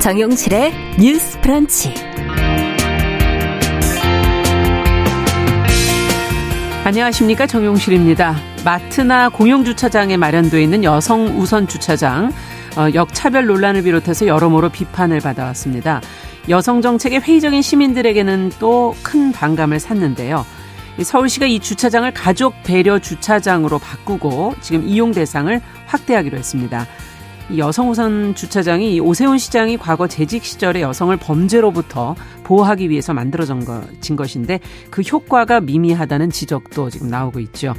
정용실의 뉴스 브런치. 안녕하십니까, 정용실입니다. 마트나 공용주차장에 마련되어 있는 여성 우선 주차장, 역차별 논란을 비롯해서 여러모로 비판을 받아왔습니다. 여성 정책의 회의적인 시민들에게는 또 큰 반감을 샀는데요. 서울시가 이 주차장을 가족 배려 주차장으로 바꾸고 지금 이용 대상을 확대하기로 했습니다. 이 여성 우선 주차장이 오세훈 시장이 과거 재직 시절에 여성을 범죄로부터 보호하기 위해서 만들어진 것인데 그 효과가 미미하다는 지적도 지금 나오고 있죠.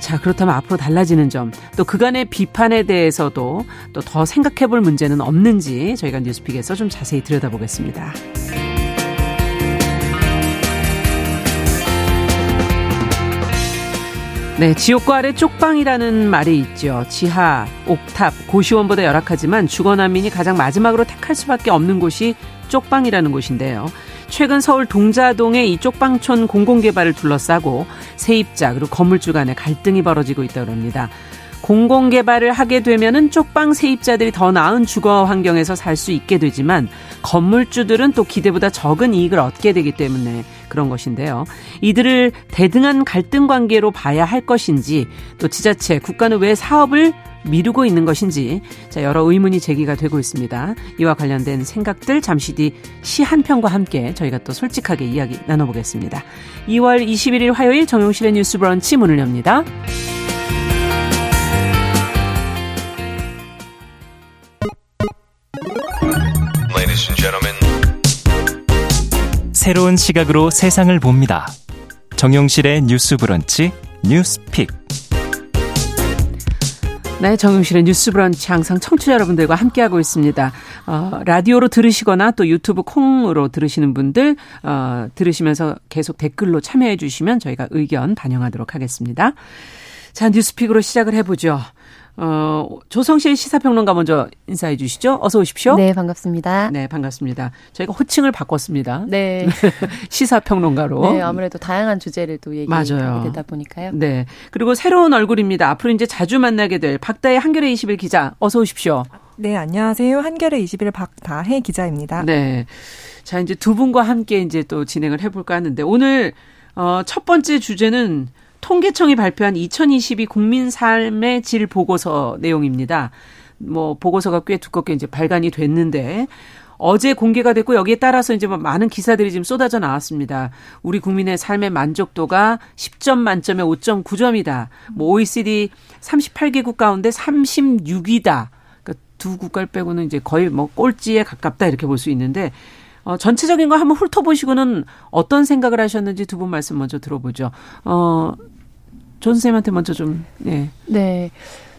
자, 그렇다면 앞으로 달라지는 점, 또 그간의 비판에 대해서도 또 더 생각해볼 문제는 없는지 저희가 뉴스픽에서 좀 자세히 들여다보겠습니다. 네, 지옥과 아래 쪽방이라는 말이 있죠. 지하, 옥탑, 고시원보다 열악하지만 주거 난민이 가장 마지막으로 택할 수밖에 없는 곳이 쪽방이라는 곳인데요. 최근 서울 동자동의 이 쪽방촌 공공개발을 둘러싸고 세입자 그리고 건물주 간의 갈등이 벌어지고 있다고 합니다. 공공개발을 하게 되면은 쪽방 세입자들이 더 나은 주거 환경에서 살 수 있게 되지만 건물주들은 또 기대보다 적은 이익을 얻게 되기 때문에 그런 것인데요. 이들을 대등한 갈등 관계로 봐야 할 것인지, 또 지자체, 국가는 왜 사업을 미루고 있는 것인지, 자, 여러 의문이 제기가 되고 있습니다. 이와 관련된 생각들 잠시 뒤 시 한 편과 함께 저희가 또 솔직하게 이야기 나눠보겠습니다. 2월 21일 화요일 정용실의 뉴스 브런치 문을 엽니다. Ladies and gentlemen. 새로운 시각으로 세상을 봅니다. 정용실의 뉴스 브런치 뉴스픽. 네, 정용실의 뉴스 브런치 항상 청취자 여러분들과 함께하고 있습니다. 라디오로 들으시거나 또 유튜브 콩으로 들으시는 분들 들으시면서 계속 댓글로 참여해 주시면 저희가 의견 반영하도록 하겠습니다. 자, 뉴스픽으로 시작을 해보죠. 조성실 시사평론가 먼저 인사해 주시죠. 어서 오십시오. 네, 반갑습니다. 네, 반갑습니다. 저희가 호칭을 바꿨습니다. 네. 시사평론가로. 네, 아무래도 다양한 주제를 또 얘기하게 되다 보니까요. 네. 그리고 새로운 얼굴입니다. 앞으로 이제 자주 만나게 될 박다혜 한겨레 21 기자. 어서 오십시오. 네, 안녕하세요. 한겨레 21 박다혜 기자입니다. 네. 자, 이제 두 분과 함께 이제 또 진행을 해볼까 하는데, 오늘 첫 번째 주제는 통계청이 발표한 2022 국민 삶의 질 보고서 내용입니다. 뭐 보고서가 꽤 두껍게 이제 발간이 됐는데 어제 공개가 됐고, 여기에 따라서 이제 많은 기사들이 지금 쏟아져 나왔습니다. 우리 국민의 삶의 만족도가 10점 만점에 5.9점이다. 뭐 OECD 38개국 가운데 36위다. 그러니까 두 국가를 빼고는 이제 거의 뭐 꼴찌에 가깝다, 이렇게 볼 수 있는데, 전체적인 거 한번 훑어보시고는 어떤 생각을 하셨는지 두 분 말씀 먼저 들어보죠. 존 쌤한테 먼저 좀. 네. 네.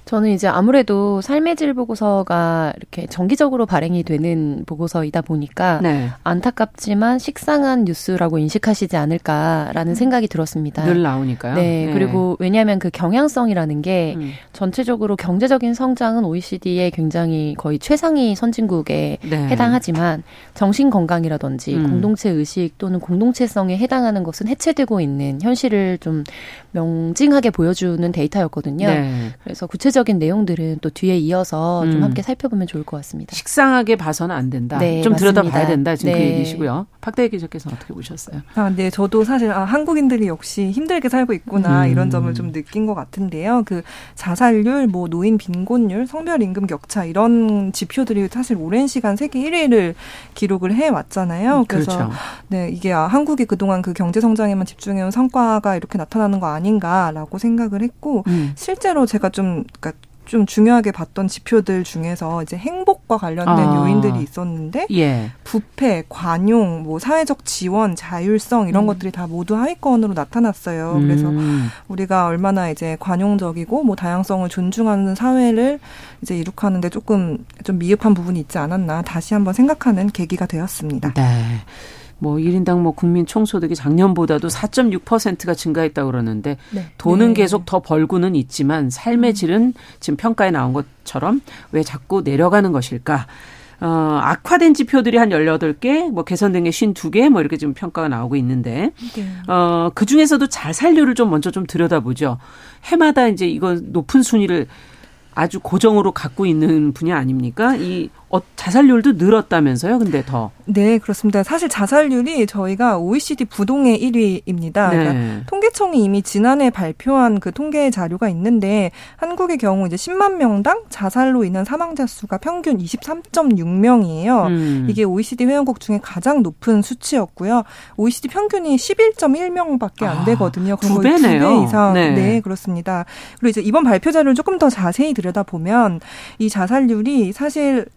저는 이제 아무래도 삶의 질 보고서가 이렇게 정기적으로 발행이 되는 보고서이다 보니까, 네, 안타깝지만 식상한 뉴스라고 인식하시지 않을까라는 생각이 들었습니다. 늘 나오니까요. 네, 네. 그리고 왜냐하면 그 경향성이라는 게 전체적으로 경제적인 성장은 OECD의 굉장히 거의 최상위 선진국에, 네, 해당하지만 정신건강이라든지 공동체 의식 또는 공동체성에 해당하는 것은 해체되고 있는 현실을 좀 명징하게 보여주는 데이터였거든요. 네. 그래서 구체적인 내용들은 또 뒤에 이어서 좀 함께 살펴보면 좋을 것 같습니다. 식상하게 봐서는 안 된다. 네, 좀 맞습니다. 들여다봐야 된다, 지금. 네. 그 얘기시고요. 박대희 기자께서는 어떻게 보셨어요? 네, 저도 사실 한국인들이 역시 힘들게 살고 있구나, 이런 점을 좀 느낀 것 같은데요. 그 자살률, 뭐 노인 빈곤율, 성별 임금 격차, 이런 지표들이 사실 오랜 시간 세계 1위를 기록을 해왔잖아요. 그래서 그렇죠. 네, 이게 한국이 그동안 그 경제 성장에만 집중해온 성과가 이렇게 나타나는 거 아닌가라고 생각을 했고, 실제로 제가 좀 중요하게 봤던 지표들 중에서 이제 행복과 관련된 요인들이 있었는데, 예, 부패, 관용, 뭐 사회적 지원, 자율성, 이런 것들이 다 모두 하위권으로 나타났어요. 그래서 우리가 얼마나 이제 관용적이고 뭐 다양성을 존중하는 사회를 이제 이룩하는데 조금 좀 미흡한 부분이 있지 않았나 다시 한번 생각하는 계기가 되었습니다. 네. 뭐 1인당 뭐 국민 총소득이 작년보다도 4.6%가 증가했다고 그러는데, 네, 돈은, 네, 계속 더 벌고는 있지만 삶의 질은 지금 평가에 나온 것처럼 왜 자꾸 내려가는 것일까? 악화된 지표들이 한 18개, 뭐 개선된 게 52개, 뭐 이렇게 지금 평가가 나오고 있는데, 네, 그 중에서도 자살률을 좀 먼저 좀 들여다보죠. 해마다 이제 이거 높은 순위를 아주 고정으로 갖고 있는 분야 아닙니까? 이 자살률도 늘었다면서요? 근데 더. 네, 그렇습니다. 사실 자살률이 저희가 OECD 부동의 1위입니다. 네. 그러니까 통계청이 이미 지난해 발표한 그 통계 자료가 있는데 한국의 경우 이제 10만 명당 자살로 인한 사망자 수가 평균 23.6명이에요. 이게 OECD 회원국 중에 가장 높은 수치였고요. OECD 평균이 11.1명밖에 안 되거든요. 두 배네요. 2배 이상. 네. 네, 그렇습니다. 그리고 이제 이번 발표 자료를 조금 더 자세히 들여다보면 이 자살률이 사실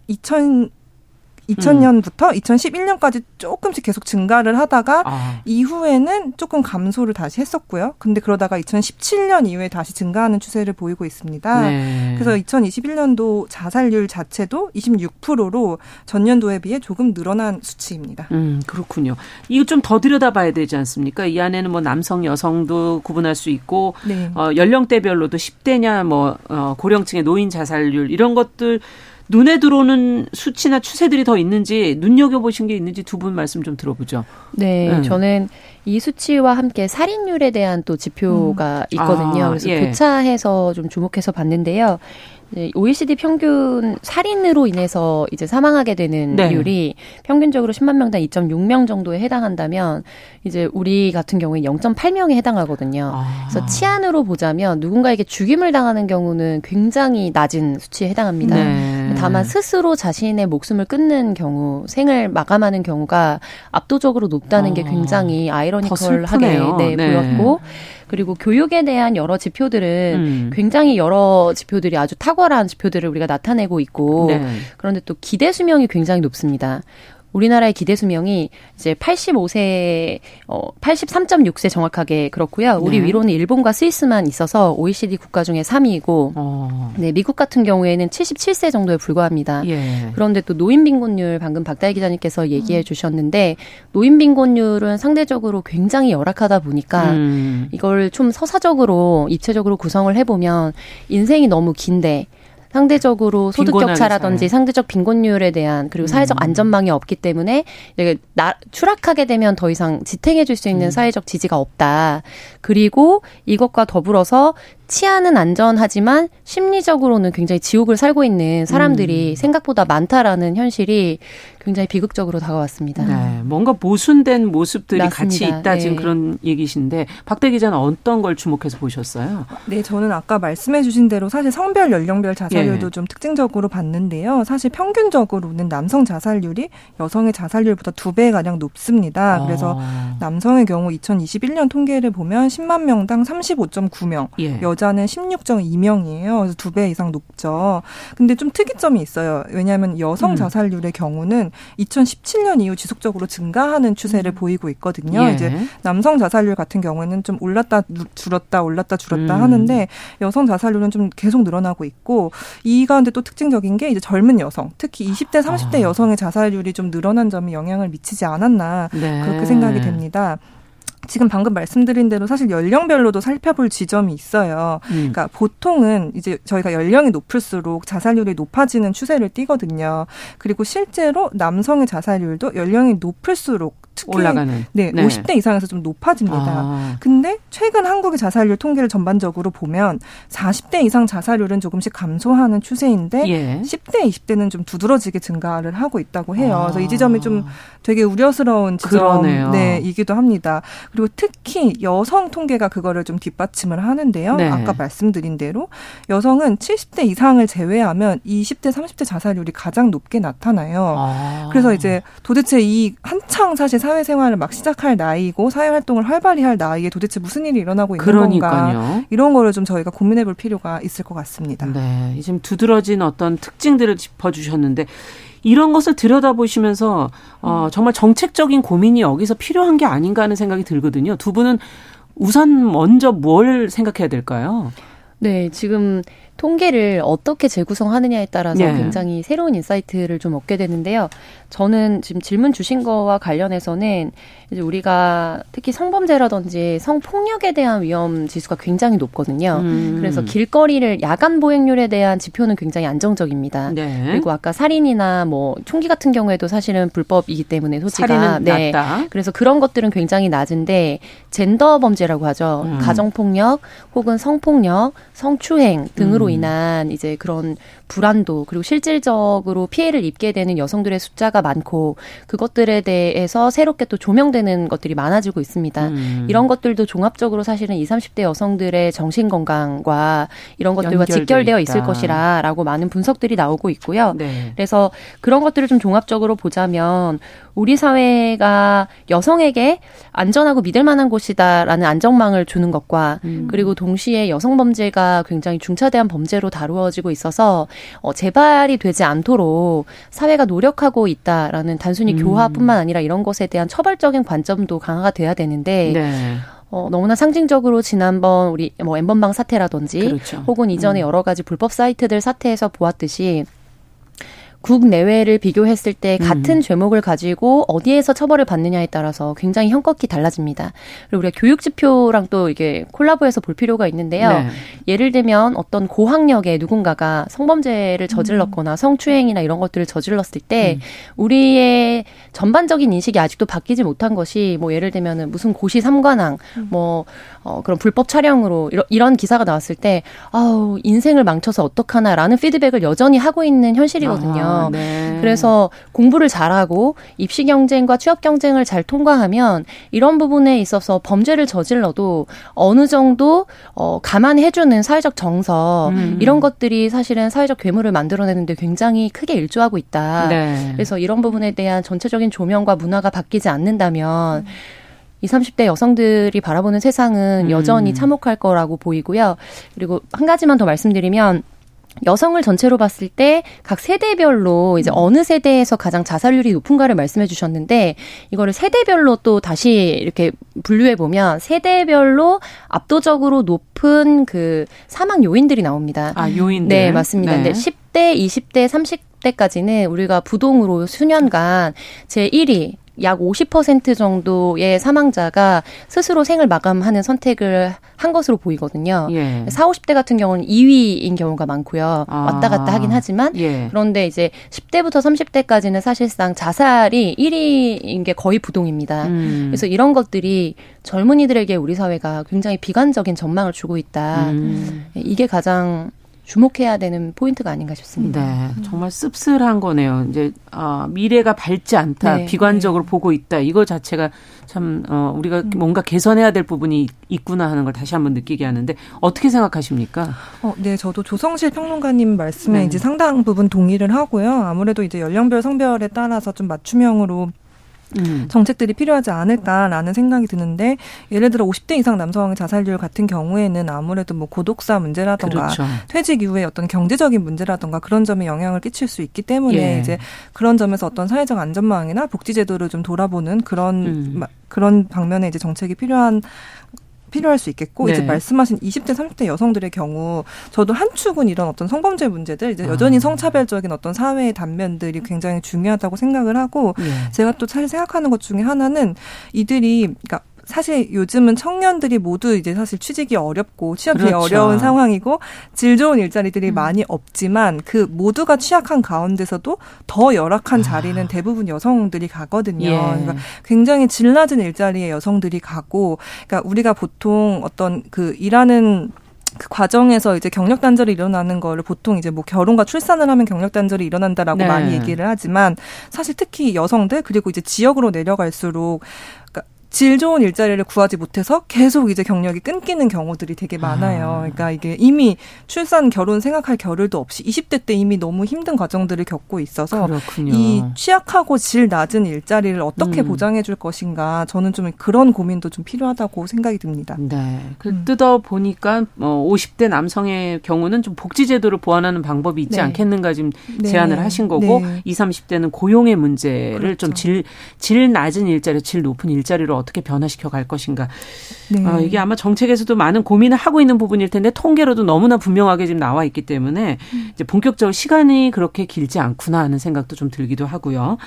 2000년부터 2011년까지 조금씩 계속 증가를 하다가 이후에는 조금 감소를 다시 했었고요. 근데 그러다가 2017년 이후에 다시 증가하는 추세를 보이고 있습니다. 네. 그래서 2021년도 자살률 자체도 26%로 전년도에 비해 조금 늘어난 수치입니다. 그렇군요. 이거 좀 더 들여다봐야 되지 않습니까? 이 안에는 뭐 남성, 여성도 구분할 수 있고 네. 연령대별로도 10대냐 뭐 고령층의 노인 자살률 이런 것들 눈에 들어오는 수치나 추세들이 더 있는지 눈여겨보신 게 있는지 두 분 말씀 좀 들어보죠. 네. 저는 이 수치와 함께 살인율에 대한 또 지표가 있거든요. 그래서 교차해서 좀 주목해서 봤는데요. OECD 평균 살인으로 인해서 이제 사망하게 되는 네. 율이 평균적으로 10만 명당 2.6명 정도에 해당한다면 이제 우리 같은 경우에 0.8명에 해당하거든요. 그래서 치안으로 보자면 누군가에게 죽임을 당하는 경우는 굉장히 낮은 수치에 해당합니다. 네. 다만 스스로 자신의 목숨을 끊는 경우, 생을 마감하는 경우가 압도적으로 높다는 게 굉장히 아이러니컬하게 보였고 그리고 교육에 대한 여러 지표들은 굉장히 여러 지표들이 아주 탁월한 지표들을 우리가 나타내고 있고 네. 그런데 또 기대 수명이 굉장히 높습니다. 우리나라의 기대 수명이 이제 85세, 83.6세 정확하게 그렇고요. 우리 네. 위로는 일본과 스위스만 있어서 OECD 국가 중에 3위이고 네, 미국 같은 경우에는 77세 정도에 불과합니다. 예. 그런데 또 노인빈곤율 방금 박다혜 기자님께서 얘기해 주셨는데 노인빈곤율은 상대적으로 굉장히 열악하다 보니까 이걸 좀 서사적으로 입체적으로 구성을 해보면 인생이 너무 긴데 상대적으로 소득 격차라든지 상대적 빈곤율에 대한 그리고 사회적 안전망이 없기 때문에 추락하게 되면 더 이상 지탱해 줄 수 있는 사회적 지지가 없다. 그리고 이것과 더불어서 치안은 안전하지만 심리적으로는 굉장히 지옥을 살고 있는 사람들이 생각보다 많다라는 현실이 굉장히 비극적으로 다가왔습니다. 네, 뭔가 모순된 모습들이 맞습니다. 같이 있다 네. 지금 그런 얘기신데 박대 기자는 어떤 걸 주목해서 보셨어요? 네, 저는 아까 말씀해 주신 대로 사실 성별, 연령별 자살률도 네. 좀 특징적으로 봤는데요. 사실 평균적으로는 남성 자살률이 여성의 자살률보다 2배가량 높습니다. 그래서 남성의 경우 2021년 통계를 보면 10만 명당 35.9명, 예. 여자는 16.2명이에요. 그래서 2배 이상 높죠. 근데 좀 특이점이 있어요. 왜냐하면 여성 자살률의 경우는 2017년 이후 지속적으로 증가하는 추세를 보이고 있거든요. 예. 이제 남성 자살률 같은 경우에는 좀 올랐다 줄었다 올랐다 줄었다 하는데 여성 자살률은 좀 계속 늘어나고 있고 이 가운데 또 특징적인 게 이제 젊은 여성, 특히 20대, 30대 여성의 자살률이 좀 늘어난 점이 영향을 미치지 않았나 네. 그렇게 생각이 됩니다. 지금 방금 말씀드린 대로 사실 연령별로도 살펴볼 지점이 있어요. 그러니까 보통은 이제 저희가 연령이 높을수록 자살률이 높아지는 추세를 띠거든요. 그리고 실제로 남성의 자살률도 연령이 높을수록 특히 올라가는. 네, 네. 50대 이상에서 좀 높아집니다. 근데 최근 한국의 자살률 통계를 전반적으로 보면 40대 이상 자살률은 조금씩 감소하는 추세인데 예. 10대, 20대는 좀 두드러지게 증가를 하고 있다고 해요. 그래서 이 지점이 좀 되게 우려스러운 지점이기도 네, 합니다. 그리고 특히 여성 통계가 그거를 좀 뒷받침을 하는데요. 네. 아까 말씀드린 대로 여성은 70대 이상을 제외하면 20대, 30대 자살률이 가장 높게 나타나요. 그래서 이제 도대체 이 한창 사실 사회생활을 막 시작할 나이고 사회활동을 활발히 할 나이에 도대체 무슨 일이 일어나고 있는 그러니까요. 건가 이런 거를 좀 저희가 고민해 볼 필요가 있을 것 같습니다. 네, 지금 두드러진 어떤 특징들을 짚어주셨는데 이런 것을 들여다보시면서 정말 정책적인 고민이 여기서 필요한 게 아닌가 하는 생각이 들거든요. 두 분은 우선 먼저 뭘 생각해야 될까요? 네, 지금 통계를 어떻게 재구성하느냐에 따라서 네. 굉장히 새로운 인사이트를 좀 얻게 되는데요. 저는 지금 질문 주신 거와 관련해서는 이제 우리가 특히 성범죄라든지 성폭력에 대한 위험 지수가 굉장히 높거든요. 그래서 길거리를 야간 보행률에 대한 지표는 굉장히 안정적입니다. 네. 그리고 아까 살인이나 뭐 총기 같은 경우에도 사실은 불법이기 때문에 소지가 살인은 네. 낮다. 그래서 그런 것들은 굉장히 낮은데 젠더 범죄라고 하죠. 가정폭력 혹은 성폭력 성추행 등으로 인한 이제 그런 불안도 그리고 실질적으로 피해를 입게 되는 여성들의 숫자가 많고 그것들에 대해서 새롭게 또 조명되는 것들이 많아지고 있습니다. 이런 것들도 종합적으로 사실은 20, 30대 여성들의 정신건강과 이런 것들과 직결되어 있을 것이라고 많은 분석들이 나오고 있고요. 네. 그래서 그런 것들을 좀 종합적으로 보자면 우리 사회가 여성에게 안전하고 믿을 만한 곳이다라는 안전망을 주는 것과 그리고 동시에 여성 범죄가 굉장히 중차대한 범죄로 다루어지고 있어서 재발이 되지 않도록 사회가 노력하고 있다라는 단순히 교화뿐만 아니라 이런 것에 대한 처벌적인 관점도 강화가 돼야 되는데 네. 너무나 상징적으로 지난번 우리 N번방 사태라든지 그렇죠. 혹은 이전에 여러 가지 불법 사이트들 사태에서 보았듯이 국내외를 비교했을 때 같은 죄목을 가지고 어디에서 처벌을 받느냐에 따라서 굉장히 형격히 달라집니다. 그리고 우리가 교육지표랑 또 이게 콜라보해서 볼 필요가 있는데요. 네. 예를 들면 어떤 고학력의 누군가가 성범죄를 저질렀거나 성추행이나 이런 것들을 저질렀을 때 우리의 전반적인 인식이 아직도 바뀌지 못한 것이 뭐 예를 들면 무슨 고시 3관왕 뭐 그런 불법 촬영으로 이런 기사가 나왔을 때 아우 인생을 망쳐서 어떡하나라는 피드백을 여전히 하고 있는 현실이거든요. 아하. 네. 그래서 공부를 잘하고 입시 경쟁과 취업 경쟁을 잘 통과하면 이런 부분에 있어서 범죄를 저질러도 어느 정도 감안해주는 사회적 정서 이런 것들이 사실은 사회적 괴물을 만들어내는데 굉장히 크게 일조하고 있다. 네. 그래서 이런 부분에 대한 전체적인 조명과 문화가 바뀌지 않는다면 20, 30대 여성들이 바라보는 세상은 여전히 참혹할 거라고 보이고요. 그리고 한 가지만 더 말씀드리면 여성을 전체로 봤을 때 각 세대별로 이제 어느 세대에서 가장 자살률이 높은가를 말씀해 주셨는데 이거를 세대별로 또 다시 이렇게 분류해 보면 세대별로 압도적으로 높은 그 사망 요인들이 나옵니다. 아, 요인들. 네, 맞습니다. 네. 10대, 20대, 30대까지는 우리가 부동으로 수년간 제1위 약 50% 정도의 사망자가 스스로 생을 마감하는 선택을 한 것으로 보이거든요. 예. 40, 50대 같은 경우는 2위인 경우가 많고요. 아. 왔다 갔다 하긴 하지만 예. 그런데 이제 10대부터 30대까지는 사실상 자살이 1위인 게 거의 부동입니다. 그래서 이런 것들이 젊은이들에게 우리 사회가 굉장히 비관적인 전망을 주고 있다. 이게 가장 주목해야 되는 포인트가 아닌가 싶습니다. 네, 정말 씁쓸한 거네요. 이제 미래가 밝지 않다, 네, 비관적으로 네. 보고 있다. 이거 자체가 참 우리가 뭔가 개선해야 될 부분이 있구나 하는 걸 다시 한번 느끼게 하는데 어떻게 생각하십니까? 네, 저도 조성실 평론가님 말씀에 네. 이제 상당 부분 동의를 하고요. 아무래도 이제 연령별, 성별에 따라서 좀 맞춤형으로. 정책들이 필요하지 않을까라는 생각이 드는데 예를 들어 50대 이상 남성의 자살률 같은 경우에는 아무래도 뭐 고독사 문제라든가 그렇죠. 퇴직 이후에 어떤 경제적인 문제라든가 그런 점에 영향을 끼칠 수 있기 때문에 예. 이제 그런 점에서 어떤 사회적 안전망이나 복지제도를 좀 돌아보는 그런 방면에 이제 정책이 필요할 수 있겠고 네. 이제 말씀하신 20대 30대 여성들의 경우 저도 한 축은 이런 어떤 성범죄 문제들 이제 여전히 성차별적인 어떤 사회의 단면들이 굉장히 중요하다고 생각을 하고 네. 제가 또 사실 생각하는 것 중에 하나는 이들이 그러니까 사실 요즘은 청년들이 모두 이제 사실 취직이 어렵고 취업이 그렇죠. 어려운 상황이고 질 좋은 일자리들이 많이 없지만 그 모두가 취약한 가운데서도 더 열악한 자리는 대부분 여성들이 가거든요. 예. 그러니까 굉장히 질 낮은 일자리에 여성들이 가고 그러니까 우리가 보통 어떤 그 일하는 그 과정에서 이제 경력 단절이 일어나는 거를 보통 이제 뭐 결혼과 출산을 하면 경력 단절이 일어난다라고 네. 많이 얘기를 하지만 사실 특히 여성들 그리고 이제 지역으로 내려갈수록 그러니까 질 좋은 일자리를 구하지 못해서 계속 이제 경력이 끊기는 경우들이 되게 많아요. 그러니까 이게 이미 출산, 결혼 생각할 겨를도 없이 20대 때 이미 너무 힘든 과정들을 겪고 있어서 그렇군요. 이 취약하고 질 낮은 일자리를 어떻게 보장해 줄 것인가 저는 좀 그런 고민도 좀 필요하다고 생각이 듭니다. 네. 뜯어보니까 50대 남성의 경우는 좀 복지제도를 보완하는 방법이 있지 네. 않겠는가 지금 네. 제안을 하신 거고 네. 20, 30대는 고용의 문제를 그렇죠. 좀 질 낮은 일자리, 질 높은 일자리로 어떻게 변화시켜 갈 것인가. 네. 이게 아마 정책에서도 많은 고민을 하고 있는 부분일 텐데 통계로도 너무나 분명하게 지금 나와 있기 때문에 이제 본격적으로 시간이 그렇게 길지 않구나 하는 생각도 좀 들기도 하고요.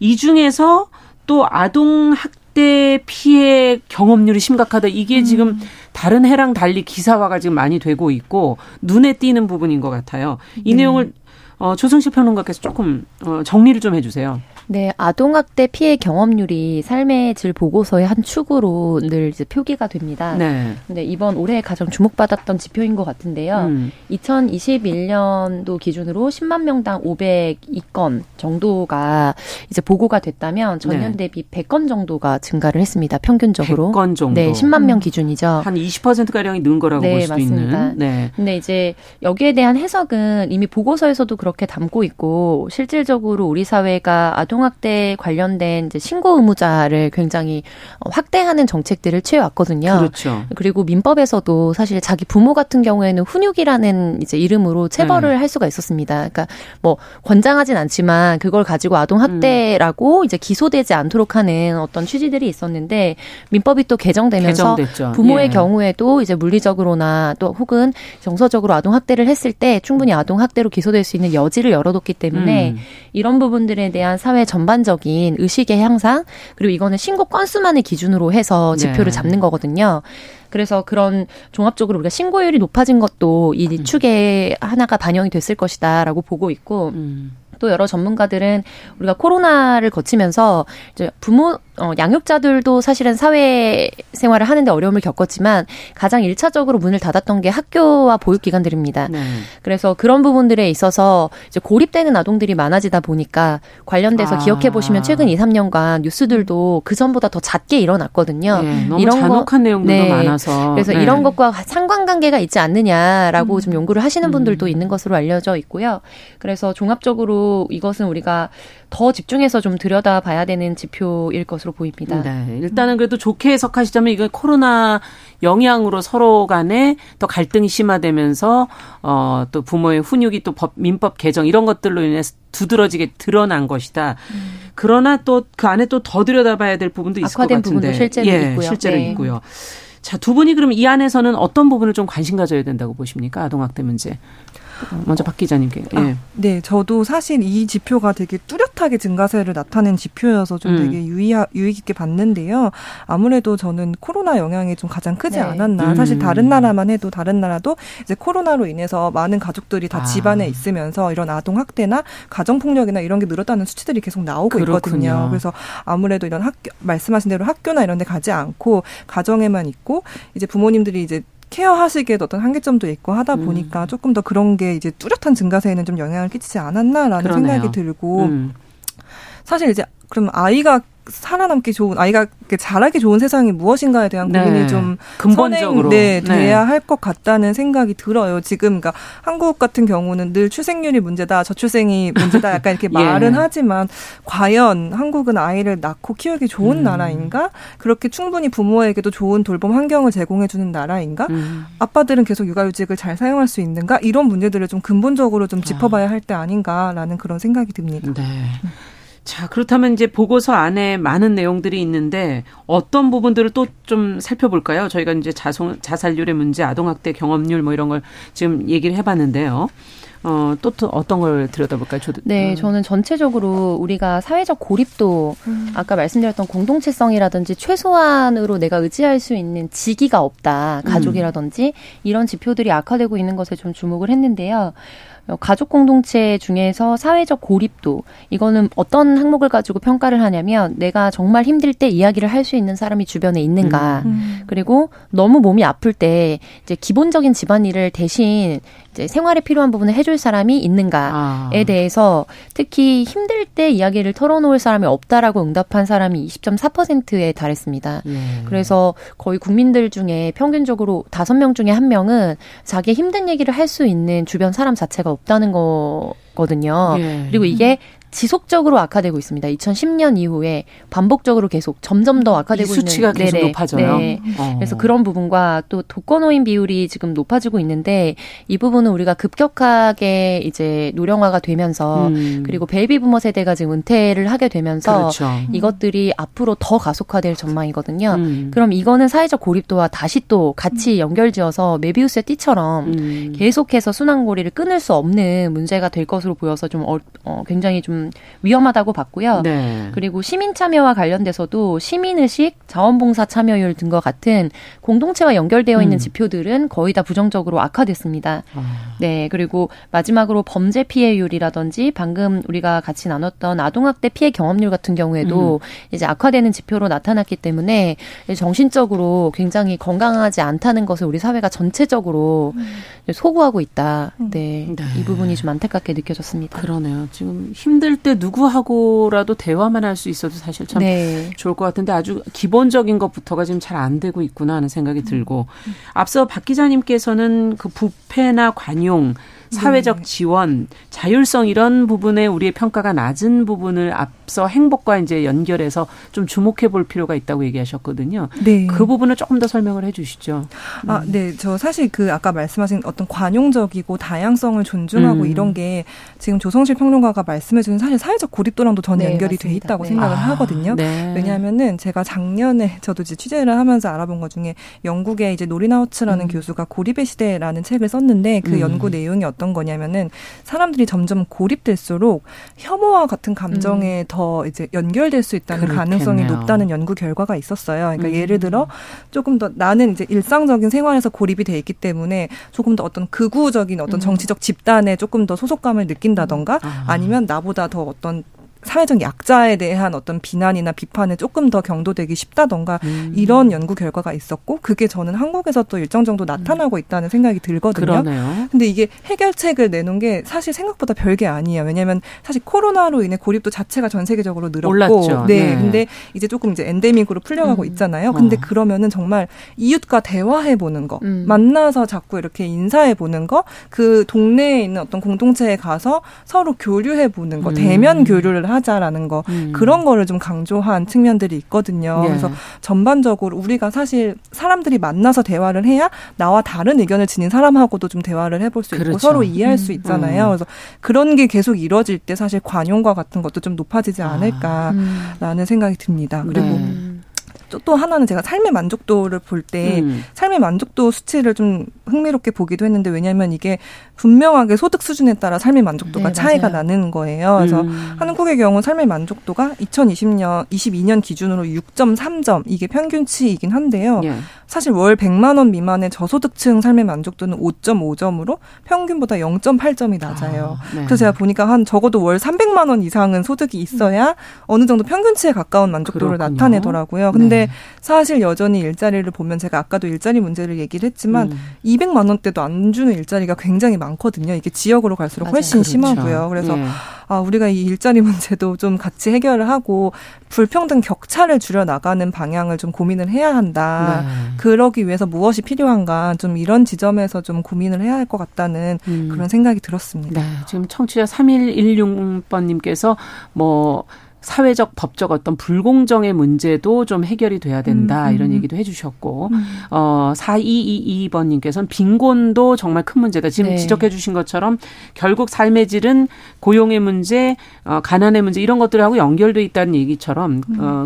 이 중에서 또 아동학대 피해 경험률이 심각하다. 이게 지금 다른 해랑 달리 기사화가 지금 많이 되고 있고 눈에 띄는 부분인 것 같아요. 이 내용을 조성실 평론가께서 조금 정리를 좀 해주세요. 네, 아동학대 피해 경험률이 삶의 질 보고서의 한 축으로 늘 이제 표기가 됩니다. 네. 근데 이번 올해 가장 주목받았던 지표인 것 같은데요. 2021년도 기준으로 10만 명당 502건 정도가 이제 보고가 됐다면 전년 대비 100건 정도가 증가를 했습니다. 평균적으로. 100건 정도. 네, 10만 명 기준이죠. 한 20%가량이 는 거라고 볼 수도 맞습니다. 있는. 네, 맞습니다. 근데 이제 여기에 대한 해석은 이미 보고서에서도 그렇게 담고 있고 실질적으로 우리 사회가 아동학대 관련된 이제 신고 의무자를 굉장히 확대하는 정책들을 취해왔거든요. 그렇죠. 그리고 민법에서도 사실 자기 부모 같은 경우에는 훈육이라는 이제 이름으로 체벌을 할 수가 있었습니다. 그러니까 뭐 권장하진 않지만 그걸 가지고 아동학대라고 이제 기소되지 않도록 하는 어떤 취지들이 있었는데 민법이 또 개정되면서 개정됐죠. 부모의 경우에도 이제 물리적으로나 또 혹은 정서적으로 아동학대를 했을 때 충분히 아동학대로 기소될 수 있는 여지를 열어뒀기 때문에 이런 부분들에 대한 사회 전반적인 의식의 향상 그리고 이거는 신고 건수만을 기준으로 해서 지표를 잡는 거거든요. 그래서 그런 종합적으로 우리가 신고율이 높아진 것도 이 축에 하나가 반영이 됐을 것이다라고 보고 있고 또 여러 전문가들은 우리가 코로나를 거치면서 이제 부모 양육자들도 사실은 사회 생활을 하는데 어려움을 겪었지만 가장 1차적으로 문을 닫았던 게 학교와 보육기관들입니다. 네. 그래서 그런 부분들에 있어서 이제 고립되는 아동들이 많아지다 보니까 관련돼서 기억해 보시면 최근 2, 3년간 뉴스들도 그전보다 더 잦게 일어났거든요. 네, 너무 이런 잔혹한 내용도 많아서. 그래서 이런 것과 상관관계가 있지 않느냐라고 좀 연구를 하시는 분들도 있는 것으로 알려져 있고요. 그래서 종합적으로 이것은 우리가 더 집중해서 좀 들여다봐야 되는 지표일 것으로 보입니다. 네, 일단은 그래도 좋게 해석하시자면 이건 코로나 영향으로 서로 간에 또 갈등이 심화되면서 또 부모의 훈육이 또 민법 개정 이런 것들로 인해서 두드러지게 드러난 것이다. 그러나 또 그 안에 또 더 들여다봐야 될 부분도 있을 것 같은데. 악화된 부분도 실제로 있고요. 실제로 있고요. 자, 두 분이 그럼 이 안에서는 어떤 부분을 좀 관심 가져야 된다고 보십니까? 아동학대 문제. 먼저 박 기자님께. 네, 저도 사실 이 지표가 되게 뚜렷하게 증가세를 나타낸 지표여서 좀 되게 유의 깊게 봤는데요. 아무래도 저는 코로나 영향이 좀 가장 크지 않았나. 사실 다른 나라만 해도 다른 나라도 이제 코로나로 인해서 많은 가족들이 다 집안에 있으면서 이런 아동 학대나 가정 폭력이나 이런 게 늘었다는 수치들이 계속 나오고 있거든요. 그래서 아무래도 이런 학교 말씀하신 대로 학교나 이런 데 가지 않고 가정에만 있고 이제 부모님들이 이제 케어하시기에도 어떤 한계점도 있고 하다 보니까 조금 더 그런 게 이제 뚜렷한 증가세에는 좀 영향을 끼치지 않았나라는 생각이 들고 사실 이제 그럼 아이가 살아남기 좋은 아이가 자라기 좋은 세상이 무엇인가에 대한 고민이 좀 근본적으로 돼야 할 것 같다는 생각이 들어요. 지금 그러니까 한국 같은 경우는 늘 출생률이 문제다, 저출생이 문제다 약간 이렇게 말은 하지만 과연 한국은 아이를 낳고 키우기 좋은 나라인가? 그렇게 충분히 부모에게도 좋은 돌봄 환경을 제공해 주는 나라인가? 아빠들은 계속 육아휴직을 잘 사용할 수 있는가? 이런 문제들을 좀 근본적으로 좀 짚어봐야 할 때 아닌가라는 그런 생각이 듭니다. 네. 자, 그렇다면 이제 보고서 안에 많은 내용들이 있는데 어떤 부분들을 또 좀 살펴볼까요? 저희가 이제 자살률의 문제, 아동학대 경험률 뭐 이런 걸 지금 얘기를 해봤는데요. 또 어떤 걸 들여다볼까요? 네, 저는 전체적으로 우리가 사회적 고립도 아까 말씀드렸던 공동체성이라든지 최소한으로 내가 의지할 수 있는 지기가 없다, 가족이라든지 이런 지표들이 악화되고 있는 것에 좀 주목을 했는데요. 가족 공동체 중에서 사회적 고립도 이거는 어떤 항목을 가지고 평가를 하냐면 내가 정말 힘들 때 이야기를 할 수 있는 사람이 주변에 있는가 그리고 너무 몸이 아플 때 이제 기본적인 집안일을 대신 이제 생활에 필요한 부분을 해줄 사람이 있는가에 대해서 특히 힘들 때 이야기를 털어놓을 사람이 없다라고 응답한 사람이 20.4%에 달했습니다. 그래서 거의 국민들 중에 평균적으로 5명 중에 1명은 자기 힘든 얘기를 할 수 있는 주변 사람 자체가 없다는 거거든요. 그리고 이게 지속적으로 악화되고 있습니다. 2010년 이후에 반복적으로 계속 점점 더 악화되고 있는. 수치가 계속 높아져요. 네. 그래서 그런 부분과 또 독거노인 비율이 지금 높아지고 있는데 이 부분은 우리가 급격하게 이제 노령화가 되면서 그리고 베이비 부머 세대가 지금 은퇴를 하게 되면서 이것들이 앞으로 더 가속화될 전망이거든요. 그럼 이거는 사회적 고립도와 다시 또 같이 연결지어서 메비우스의 띠처럼 계속해서 순환고리를 끊을 수 없는 문제가 될 것으로 보여서 좀 굉장히 좀 좀 위험하다고 봤고요. 네. 그리고 시민 참여와 관련돼서도 시민의식, 자원봉사 참여율 등과 같은 공동체와 연결되어 있는 지표들은 거의 다 부정적으로 악화됐습니다. 아. 네, 그리고 마지막으로 범죄 피해율이라든지 방금 우리가 같이 나눴던 아동학대 피해 경험률 같은 경우에도 이제 악화되는 지표로 나타났기 때문에 정신적으로 굉장히 건강하지 않다는 것을 우리 사회가 전체적으로 소구하고 있다. 네, 네. 이 부분이 좀 안타깝게 느껴졌습니다. 그러네요. 지금 힘들 때 누구하고라도 대화만 할 수 있어도 사실 참 네. 좋을 것 같은데 아주 기본적인 것부터가 지금 잘 안 되고 있구나 하는 생각이 들고 앞서 박 기자님께서는 그 부패나 관용 사회적 지원, 자율성 이런 부분에 우리의 평가가 낮은 부분을 앞서 행복과 이제 연결해서 좀 주목해 볼 필요가 있다고 얘기하셨거든요. 네. 그 부분을 조금 더 설명을 해 주시죠. 아, 네. 저 사실 그 아까 말씀하신 어떤 관용적이고 다양성을 존중하고 이런 게 지금 조성실 평론가가 말씀해 주는 사실 사회적 고립도랑도 저는 연결이 돼 있다고 생각을 하거든요. 네. 왜냐하면은 제가 작년에 저도 이제 취재를 하면서 알아본 것 중에 영국의 이제 노린하우츠라는 교수가 고립의 시대라는 책을 썼는데 그 연구 내용이 어떤 거냐면은 사람들이 점점 고립될수록 혐오와 같은 감정에 더 이제 연결될 수 있다는 그렇겠네요. 가능성이 높다는 연구 결과가 있었어요. 그러니까 예를 들어 조금 더 나는 이제 일상적인 생활에서 고립이 돼 있기 때문에 조금 더 어떤 극우적인 어떤 정치적 집단에 조금 더 소속감을 느낀다던가 아니면 나보다 더 어떤 사회적 약자에 대한 어떤 비난이나 비판에 조금 더 경도되기 쉽다던가 이런 연구 결과가 있었고 그게 저는 한국에서 또 일정 정도 나타나고 있다는 생각이 들거든요. 그러네요. 근데 이게 해결책을 내놓은 게 사실 생각보다 별게 아니에요. 왜냐하면 사실 코로나로 인해 고립도 자체가 전 세계적으로 늘었고 올랐죠. 네. 네. 근데 이제 조금 이제 엔데믹으로 풀려가고 있잖아요. 근데 그러면은 정말 이웃과 대화해보는 거 만나서 자꾸 이렇게 인사해보는 거 그 동네에 있는 어떤 공동체에 가서 서로 교류해보는 거 대면 교류를 하자라는 거 그런 거를 좀 강조한 측면들이 있거든요. 예. 그래서 전반적으로 우리가 사실 사람들이 만나서 대화를 해야 나와 다른 의견을 지닌 사람하고도 좀 대화를 해볼 수 그렇죠. 있고 서로 이해할 수 있잖아요. 그래서 그런 게 계속 이루어질 때 사실 관용과 같은 것도 좀 높아지지 않을까라는 생각이 듭니다. 그리고 또 하나는 제가 삶의 만족도를 볼 때 삶의 만족도 수치를 좀 흥미롭게 보기도 했는데 왜냐하면 이게 분명하게 소득 수준에 따라 삶의 만족도가 네, 차이가 맞아요. 나는 거예요. 그래서 한국의 경우 삶의 만족도가 2022년 기준으로 6.3점 이게 평균치이긴 한데요. 예. 사실 월 100만 원 미만의 저소득층 삶의 만족도는 5.5점으로 평균보다 0.8점이 낮아요. 아, 네. 그래서 제가 보니까 한 적어도 월 300만 원 이상은 소득이 있어야 어느 정도 평균치에 가까운 만족도를 그렇군요. 나타내더라고요. 근데 네. 사실 여전히 일자리를 보면 제가 아까도 일자리 문제를 얘기를 했지만 200만 원대도 안 주는 일자리가 굉장히 많거든요. 이게 지역으로 갈수록 맞아요. 훨씬 그렇죠. 심하고요. 그래서 네. 아, 우리가 이 일자리 문제도 좀 같이 해결을 하고 불평등 격차를 줄여나가는 방향을 좀 고민을 해야 한다. 네. 그러기 위해서 무엇이 필요한가 좀 이런 지점에서 좀 고민을 해야 할 것 같다는 그런 생각이 들었습니다. 네. 지금 청취자 3116번님께서 뭐 사회적, 법적 어떤 불공정의 문제도 좀 해결이 돼야 된다. 이런 얘기도 해 주셨고 4222번님께서는 빈곤도 정말 큰 문제다. 지금 네. 지적해 주신 것처럼 결국 삶의 질은 고용의 문제, 가난의 문제 이런 것들하고 연결돼 있다는 얘기처럼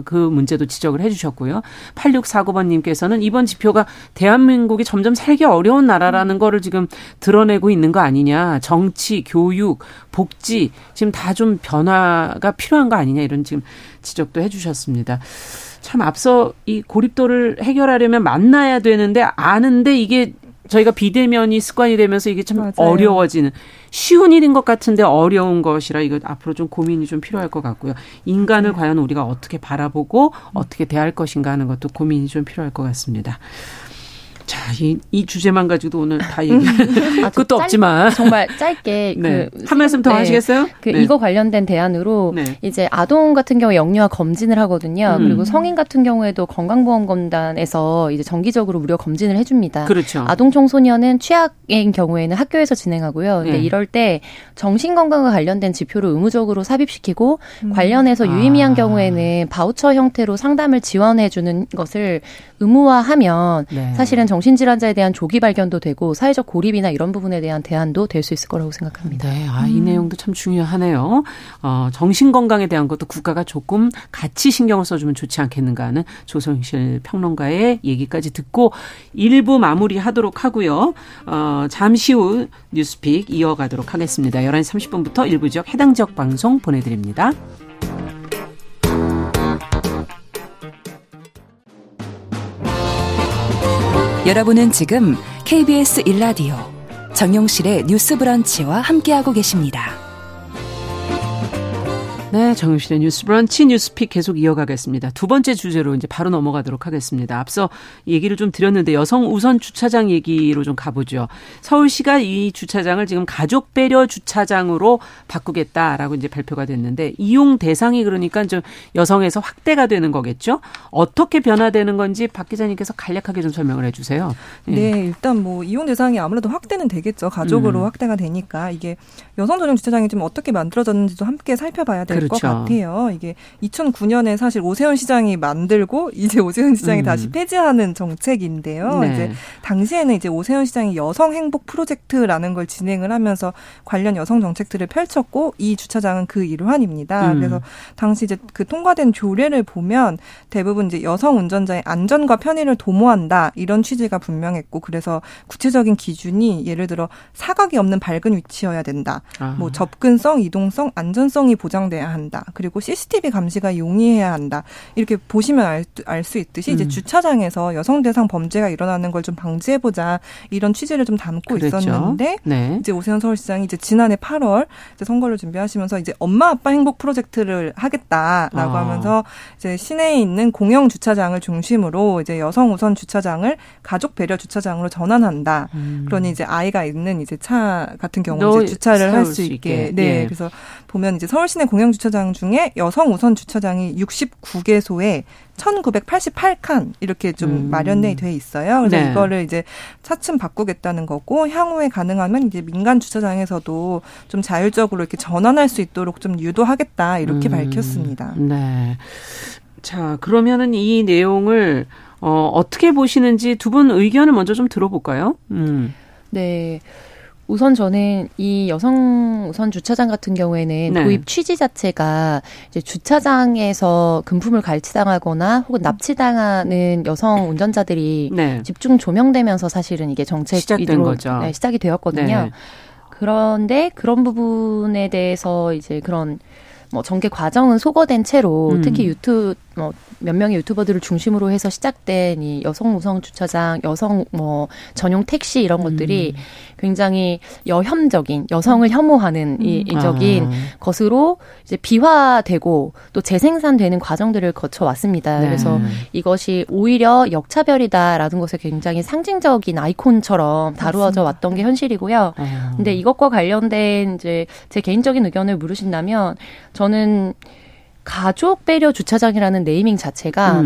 그 문제도 지적을 해 주셨고요. 8649번님께서는 이번 지표가 대한민국이 점점 살기 어려운 나라라는 거를 지금 드러내고 있는 거 아니냐. 정치, 교육, 복지 지금 다 좀 변화가 필요한 거 아니냐. 이런 지금 지적도 해 주셨습니다. 참 앞서 이 고립도를 해결하려면 만나야 되는데 아는데 이게 저희가 비대면이 습관이 되면서 이게 참 맞아요. 어려워지는 쉬운 일인 것 같은데 어려운 것이라 이거 앞으로 좀 고민이 좀 필요할 것 같고요. 인간을 과연 우리가 어떻게 바라보고 어떻게 대할 것인가 하는 것도 고민이 좀 필요할 것 같습니다. 자, 이 주제만 가지고도 오늘 다 얘기. 끝도 없지만 정말 짧게 네. 한 말씀 더 하시겠어요? 네. 이거 관련된 대안으로 네. 이제 아동 같은 경우 영유아 검진을 하거든요. 그리고 성인 같은 경우에도 건강보험검단에서 이제 정기적으로 무료 검진을 해줍니다. 그렇죠. 아동 청소년은 취약인 경우에는 학교에서 진행하고요. 근데 이럴 때 정신 건강과 관련된 지표를 의무적으로 삽입시키고 관련해서 유의미한 경우에는 바우처 형태로 상담을 지원해주는 것을 의무화하면 사실은 정 정신질환자에 대한 조기 발견도 되고 사회적 고립이나 이런 부분에 대한 대안도 될 수 있을 거라고 생각합니다. 네, 아, 이 내용도 참 중요하네요. 정신건강에 대한 것도 국가가 조금 같이 신경을 써주면 좋지 않겠는가 하는 조성실 평론가의 얘기까지 듣고 1부 마무리하도록 하고요. 잠시 후 뉴스픽 이어가도록 하겠습니다. 11시 30분부터 일부 지역 해당 지역 방송 보내드립니다. 여러분은 지금 KBS 1라디오 정용실의 뉴스 브런치와 함께하고 계십니다. 네, 정용실의 뉴스 브런치 뉴스픽 계속 이어가겠습니다. 두 번째 주제로 이제 바로 넘어가도록 하겠습니다. 앞서 얘기를 좀 드렸는데 여성 우선 주차장 얘기로 좀 가보죠. 서울시가 이 주차장을 지금 가족 배려 주차장으로 바꾸겠다라고 이제 발표가 됐는데 이용 대상이 그러니까 좀 여성에서 확대가 되는 거겠죠? 어떻게 변화되는 건지 박 기자님께서 간략하게 좀 설명을 해주세요. 네, 일단 뭐 이용 대상이 아무래도 확대는 되겠죠. 가족으로 확대가 되니까 이게 여성 전용 주차장이 좀 어떻게 만들어졌는지도 함께 살펴봐야 돼요. 그렇죠. 것 같아요. 이게 2009년에 사실 오세훈 시장이 만들고 이제 오세훈 시장이 다시 폐지하는 정책인데요. 네. 이제 당시에는 이제 오세훈 시장이 여성 행복 프로젝트라는 걸 진행을 하면서 관련 여성 정책들을 펼쳤고 이 주차장은 그 일환입니다. 그래서 당시 이제 그 통과된 조례를 보면 대부분 이제 여성 운전자의 안전과 편의를 도모한다 이런 취지가 분명했고 그래서 구체적인 기준이 예를 들어 사각이 없는 밝은 위치여야 된다. 아. 뭐 접근성, 이동성, 안전성이 보장돼야 한다. 그리고 CCTV 감시가 용이해야 한다. 이렇게 보시면 알 수 있듯이 이제 주차장에서 여성 대상 범죄가 일어나는 걸 좀 방지해보자 이런 취지를 좀 담고 그랬죠. 있었는데 네. 이제 오세훈 서울시장이 이제 지난해 8월 이제 선거를 준비하시면서 이제 엄마 아빠 행복 프로젝트를 하겠다라고 하면서 이제 시내에 있는 공영 주차장을 중심으로 이제 여성 우선 주차장을 가족 배려 주차장으로 전환한다. 그러니 이제 아이가 있는 이제 차 같은 경우 이제 주차를 할 수 있게. 네, 예. 그래서 보면 이제 서울 시내 공영 주차장 중에 여성 우선 주차장이 69개소에 1988칸 이렇게 좀 마련돼 돼 있어요. 그래서 네. 이거를 이제 차츰 바꾸겠다는 거고 향후에 가능하면 이제 민간 주차장에서도 좀 자율적으로 이렇게 전환할 수 있도록 좀 유도하겠다 이렇게 밝혔습니다. 네. 자, 그러면은 이 내용을 어떻게 보시는지 두 분 의견을 먼저 좀 들어볼까요? 네. 우선 저는 이 여성 우선 주차장 같은 경우에는 네. 도입 취지 자체가 이제 주차장에서 금품을 갈취당하거나 혹은 납치당하는 여성 운전자들이 네. 집중 조명되면서 사실은 이게 정책 시작된 거죠. 네, 시작이 되었거든요. 네. 그런데 그런 부분에 대해서 이제 그런 뭐 전개 과정은 소거된 채로 특히 몇 명의 유튜버들을 중심으로 해서 시작된 이 여성 우선 주차장, 여성 뭐 전용 택시 이런 것들이 굉장히 여혐적인 여성을 혐오하는 이적인 것으로 이제 비화되고 또 재생산되는 과정들을 거쳐 왔습니다. 네. 그래서 이것이 오히려 역차별이다라는 것에 굉장히 상징적인 아이콘처럼 다루어져 왔던 게 현실이고요. 근데 이것과 관련된 이제 제 개인적인 의견을 물으신다면 저는 가족 배려 주차장이라는 네이밍 자체가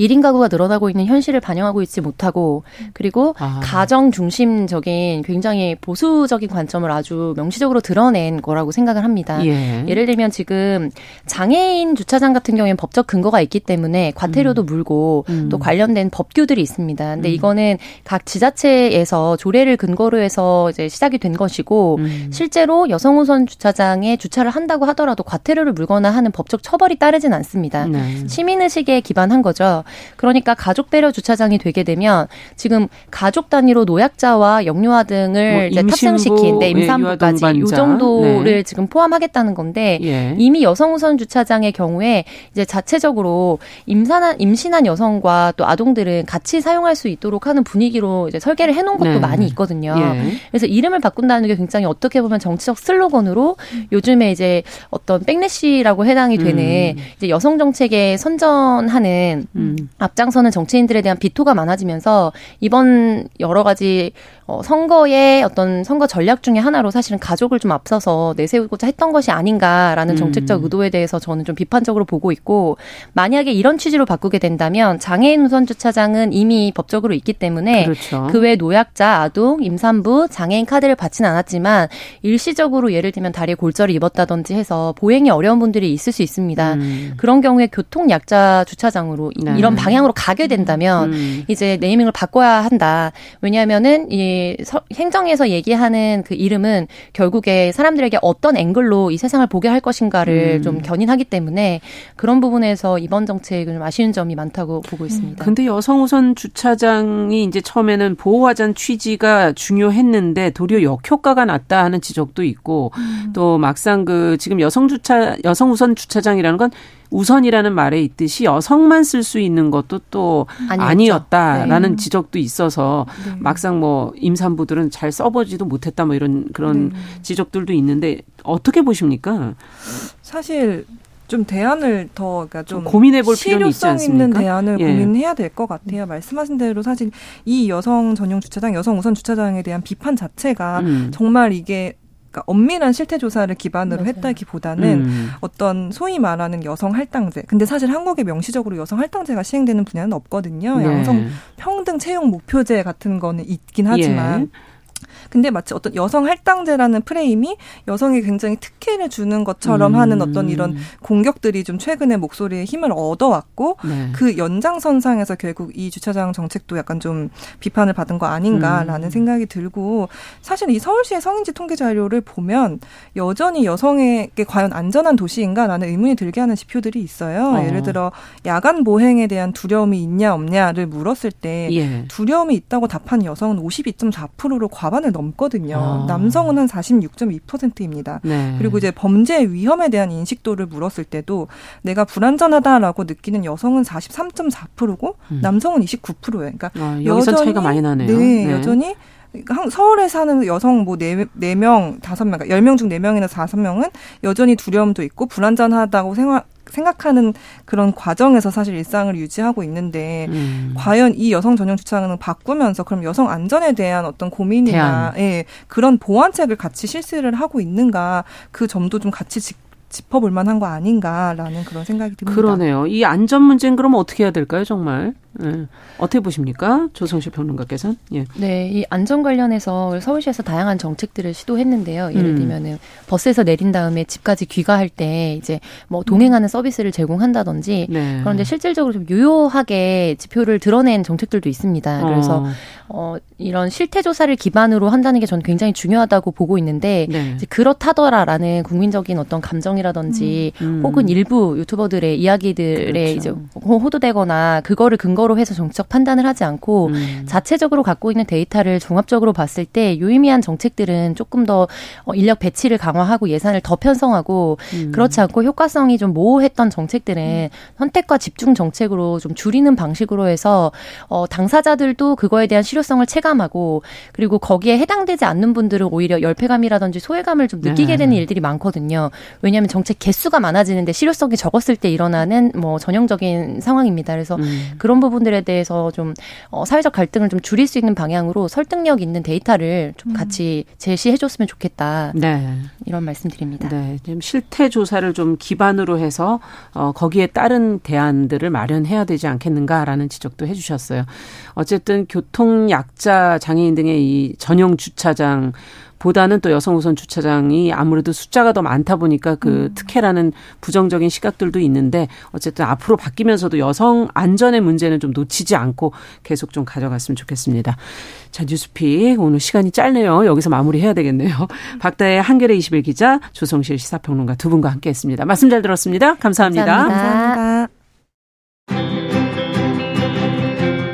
1인 가구가 늘어나고 있는 현실을 반영하고 있지 못하고 그리고 가정 중심적인 굉장히 보수적인 관점을 아주 명시적으로 드러낸 거라고 생각을 합니다. 예. 예를 들면 지금 장애인 주차장 같은 경우에는 법적 근거가 있기 때문에 과태료도 물고 또 관련된 법규들이 있습니다. 근데 이거는 각 지자체에서 조례를 근거로 해서 이제 시작이 된 것이고 실제로 여성 우선 주차장에 주차를 한다고 하더라도 과태료를 물거나 하는 법적 처벌이 따르진 않습니다. 네. 시민의식에 기반한 거죠. 그러니까 가족 배려 주차장이 되게 되면 지금 가족 단위로 노약자와 영유아 등을 뭐 탑승시킨 임산부까지 이 정도를 네. 지금 포함하겠다는 건데 예. 이미 여성 우선 주차장의 경우에 이제 자체적으로 임신한 여성과 또 아동들은 같이 사용할 수 있도록 하는 분위기로 이제 설계를 해놓은 것도 네. 많이 있거든요. 예. 그래서 이름을 바꾼다는 게 굉장히 어떻게 보면 정치적 슬로건으로 요즘에 이제 어떤 백래시라고 해당이 되는 이제 여성 정책에 선전하는 앞장서는 정치인들에 대한 비토가 많아지면서 이번 여러 가지 선거의 어떤 선거 전략 중에 하나로 사실은 가족을 좀 앞서서 내세우고자 했던 것이 아닌가라는 정책적 의도에 대해서 저는 좀 비판적으로 보고 있고 만약에 이런 취지로 바꾸게 된다면 장애인 우선 주차장은 이미 법적으로 있기 때문에 그렇죠. 그 외 노약자, 아동, 임산부, 장애인 카드를 받지는 않았지만 일시적으로 예를 들면 다리에 골절을 입었다든지 해서 보행이 어려운 분들이 있을 수 있습니다. 그런 경우에 교통약자 주차장으로 네. 이런 방향으로 가게 된다면 이제 네이밍을 바꿔야 한다. 왜냐하면은 이 행정에서 얘기하는 그 이름은 결국에 사람들에게 어떤 앵글로 이 세상을 보게 할 것인가를 좀 견인하기 때문에 그런 부분에서 이번 정책은 좀 아쉬운 점이 많다고 보고 있습니다. 근데 여성 우선 주차장이 이제 처음에는 보호하자는 취지가 중요했는데 도리어 역효과가 났다 하는 지적도 있고 또 막상 그 지금 여성 우선 주차장이라는 건 우선이라는 말에 있듯이 여성만 쓸 수 있는 것도 또 아니었죠. 아니었다라는 네. 지적도 있어서 네. 막상 뭐 임산부들은 잘 써보지도 못했다 뭐 이런 그런 지적들도 있는데 어떻게 보십니까? 사실 좀 대안을 더 그러니까 좀 고민해볼 필요는 있지 않습니까? 있는 대안을 예. 고민해야 될 것 같아요. 말씀하신 대로 사실 이 여성 전용 주차장, 여성 우선 주차장에 대한 비판 자체가 정말 이게 그러니까 엄밀한 실태 조사를 기반으로 맞아요. 했다기보다는 어떤 소위 말하는 여성 할당제. 근데 사실 한국에 명시적으로 여성 할당제가 시행되는 분야는 없거든요. 네. 양성 평등 채용 목표제 같은 거는 있긴 하지만. 예. 근데 마치 어떤 여성 할당제라는 프레임이 여성이 굉장히 특혜를 주는 것처럼 하는 어떤 이런 공격들이 좀 최근에 목소리에 힘을 얻어왔고 네. 그 연장선상에서 결국 이 주차장 정책도 약간 좀 비판을 받은 거 아닌가라는 생각이 들고 사실 이 서울시의 성인지 통계 자료를 보면 여전히 여성에게 과연 안전한 도시인가라는 의문이 들게 하는 지표들이 있어요. 예를 들어 야간 보행에 대한 두려움이 있냐 없냐를 물었을 때 예. 두려움이 있다고 답한 여성은 52.4%로 과반을 넘거든요. 남성은 한 46.2%입니다. 네. 그리고 이제 범죄의 위험에 대한 인식도를 물었을 때도 내가 불안전하다라고 느끼는 여성은 43.4%고 남성은 29%예요. 그러니까 여기서 차이가 많이 나네요. 네, 네. 여전히 서울에 사는 여성 뭐 4명, 5명, 그러니까 10명 중 4명이나 5명은 여전히 두려움도 있고 불안전하다고 생각하는 그런 과정에서 사실 일상을 유지하고 있는데 과연 이 여성 전용 주차장을 바꾸면서 그럼 여성 안전에 대한 어떤 고민이나 예, 그런 보완책을 같이 실시를 하고 있는가 그 점도 좀 같이 짚어볼 만한 거 아닌가라는 그런 생각이 듭니다. 그러네요. 이 안전 문제는 그럼 어떻게 해야 될까요 정말? 네. 어떻게 보십니까? 조성실 평론가께서는. 예. 네. 이 안전 관련해서 서울시에서 다양한 정책들을 시도했는데요. 예를 들면은 버스에서 내린 다음에 집까지 귀가할 때 이제 뭐 동행하는 서비스를 제공한다든지 네. 그런데 실질적으로 좀 유효하게 지표를 드러낸 정책들도 있습니다. 그래서 이런 실태 조사를 기반으로 한다는 게 저는 굉장히 중요하다고 보고 있는데 네. 이제 그렇다더라라는 국민적인 어떤 감정이라든지 혹은 일부 유튜버들의 이야기들에 그렇죠. 이제 호도되거나 그거를 근거 로 해서 정책 판단을 하지 않고 자체적으로 갖고 있는 데이터를 종합적으로 봤을 때 유의미한 정책들은 조금 더 인력 배치를 강화하고 예산을 더 편성하고 그렇지 않고 효과성이 좀 모호했던 정책들은 선택과 집중 정책으로 좀 줄이는 방식으로 해서 당사자들도 그거에 대한 실효성을 체감하고 그리고 거기에 해당되지 않는 분들은 오히려 열패감이라든지 소외감을 좀 느끼게 되는 일들이 많거든요. 왜냐하면 정책 개수가 많아지는데 실효성이 적었을 때 일어나는 뭐 전형적인 상황입니다. 그래서 그런 부분들에 대해서 좀 사회적 갈등을 좀 줄일 수 있는 방향으로 설득력 있는 데이터를 좀 같이 제시해줬으면 좋겠다. 네. 이런 말씀드립니다. 네, 지금 실태 조사를 좀 기반으로 해서 거기에 따른 대안들을 마련해야 되지 않겠는가라는 지적도 해주셨어요. 어쨌든 교통 약자 장애인 등의 이 전용 주차장. 보다는 또 여성 우선 주차장이 아무래도 숫자가 더 많다 보니까 그 특혜라는 부정적인 시각들도 있는데 어쨌든 앞으로 바뀌면서도 여성 안전의 문제는 좀 놓치지 않고 계속 좀 가져갔으면 좋겠습니다. 자, 뉴스픽 오늘 시간이 짧네요. 여기서 마무리해야 되겠네요. 박다혜 한겨레 21 기자 조성실 시사평론가 두 분과 함께했습니다. 말씀 잘 들었습니다. 감사합니다. 감사합니다.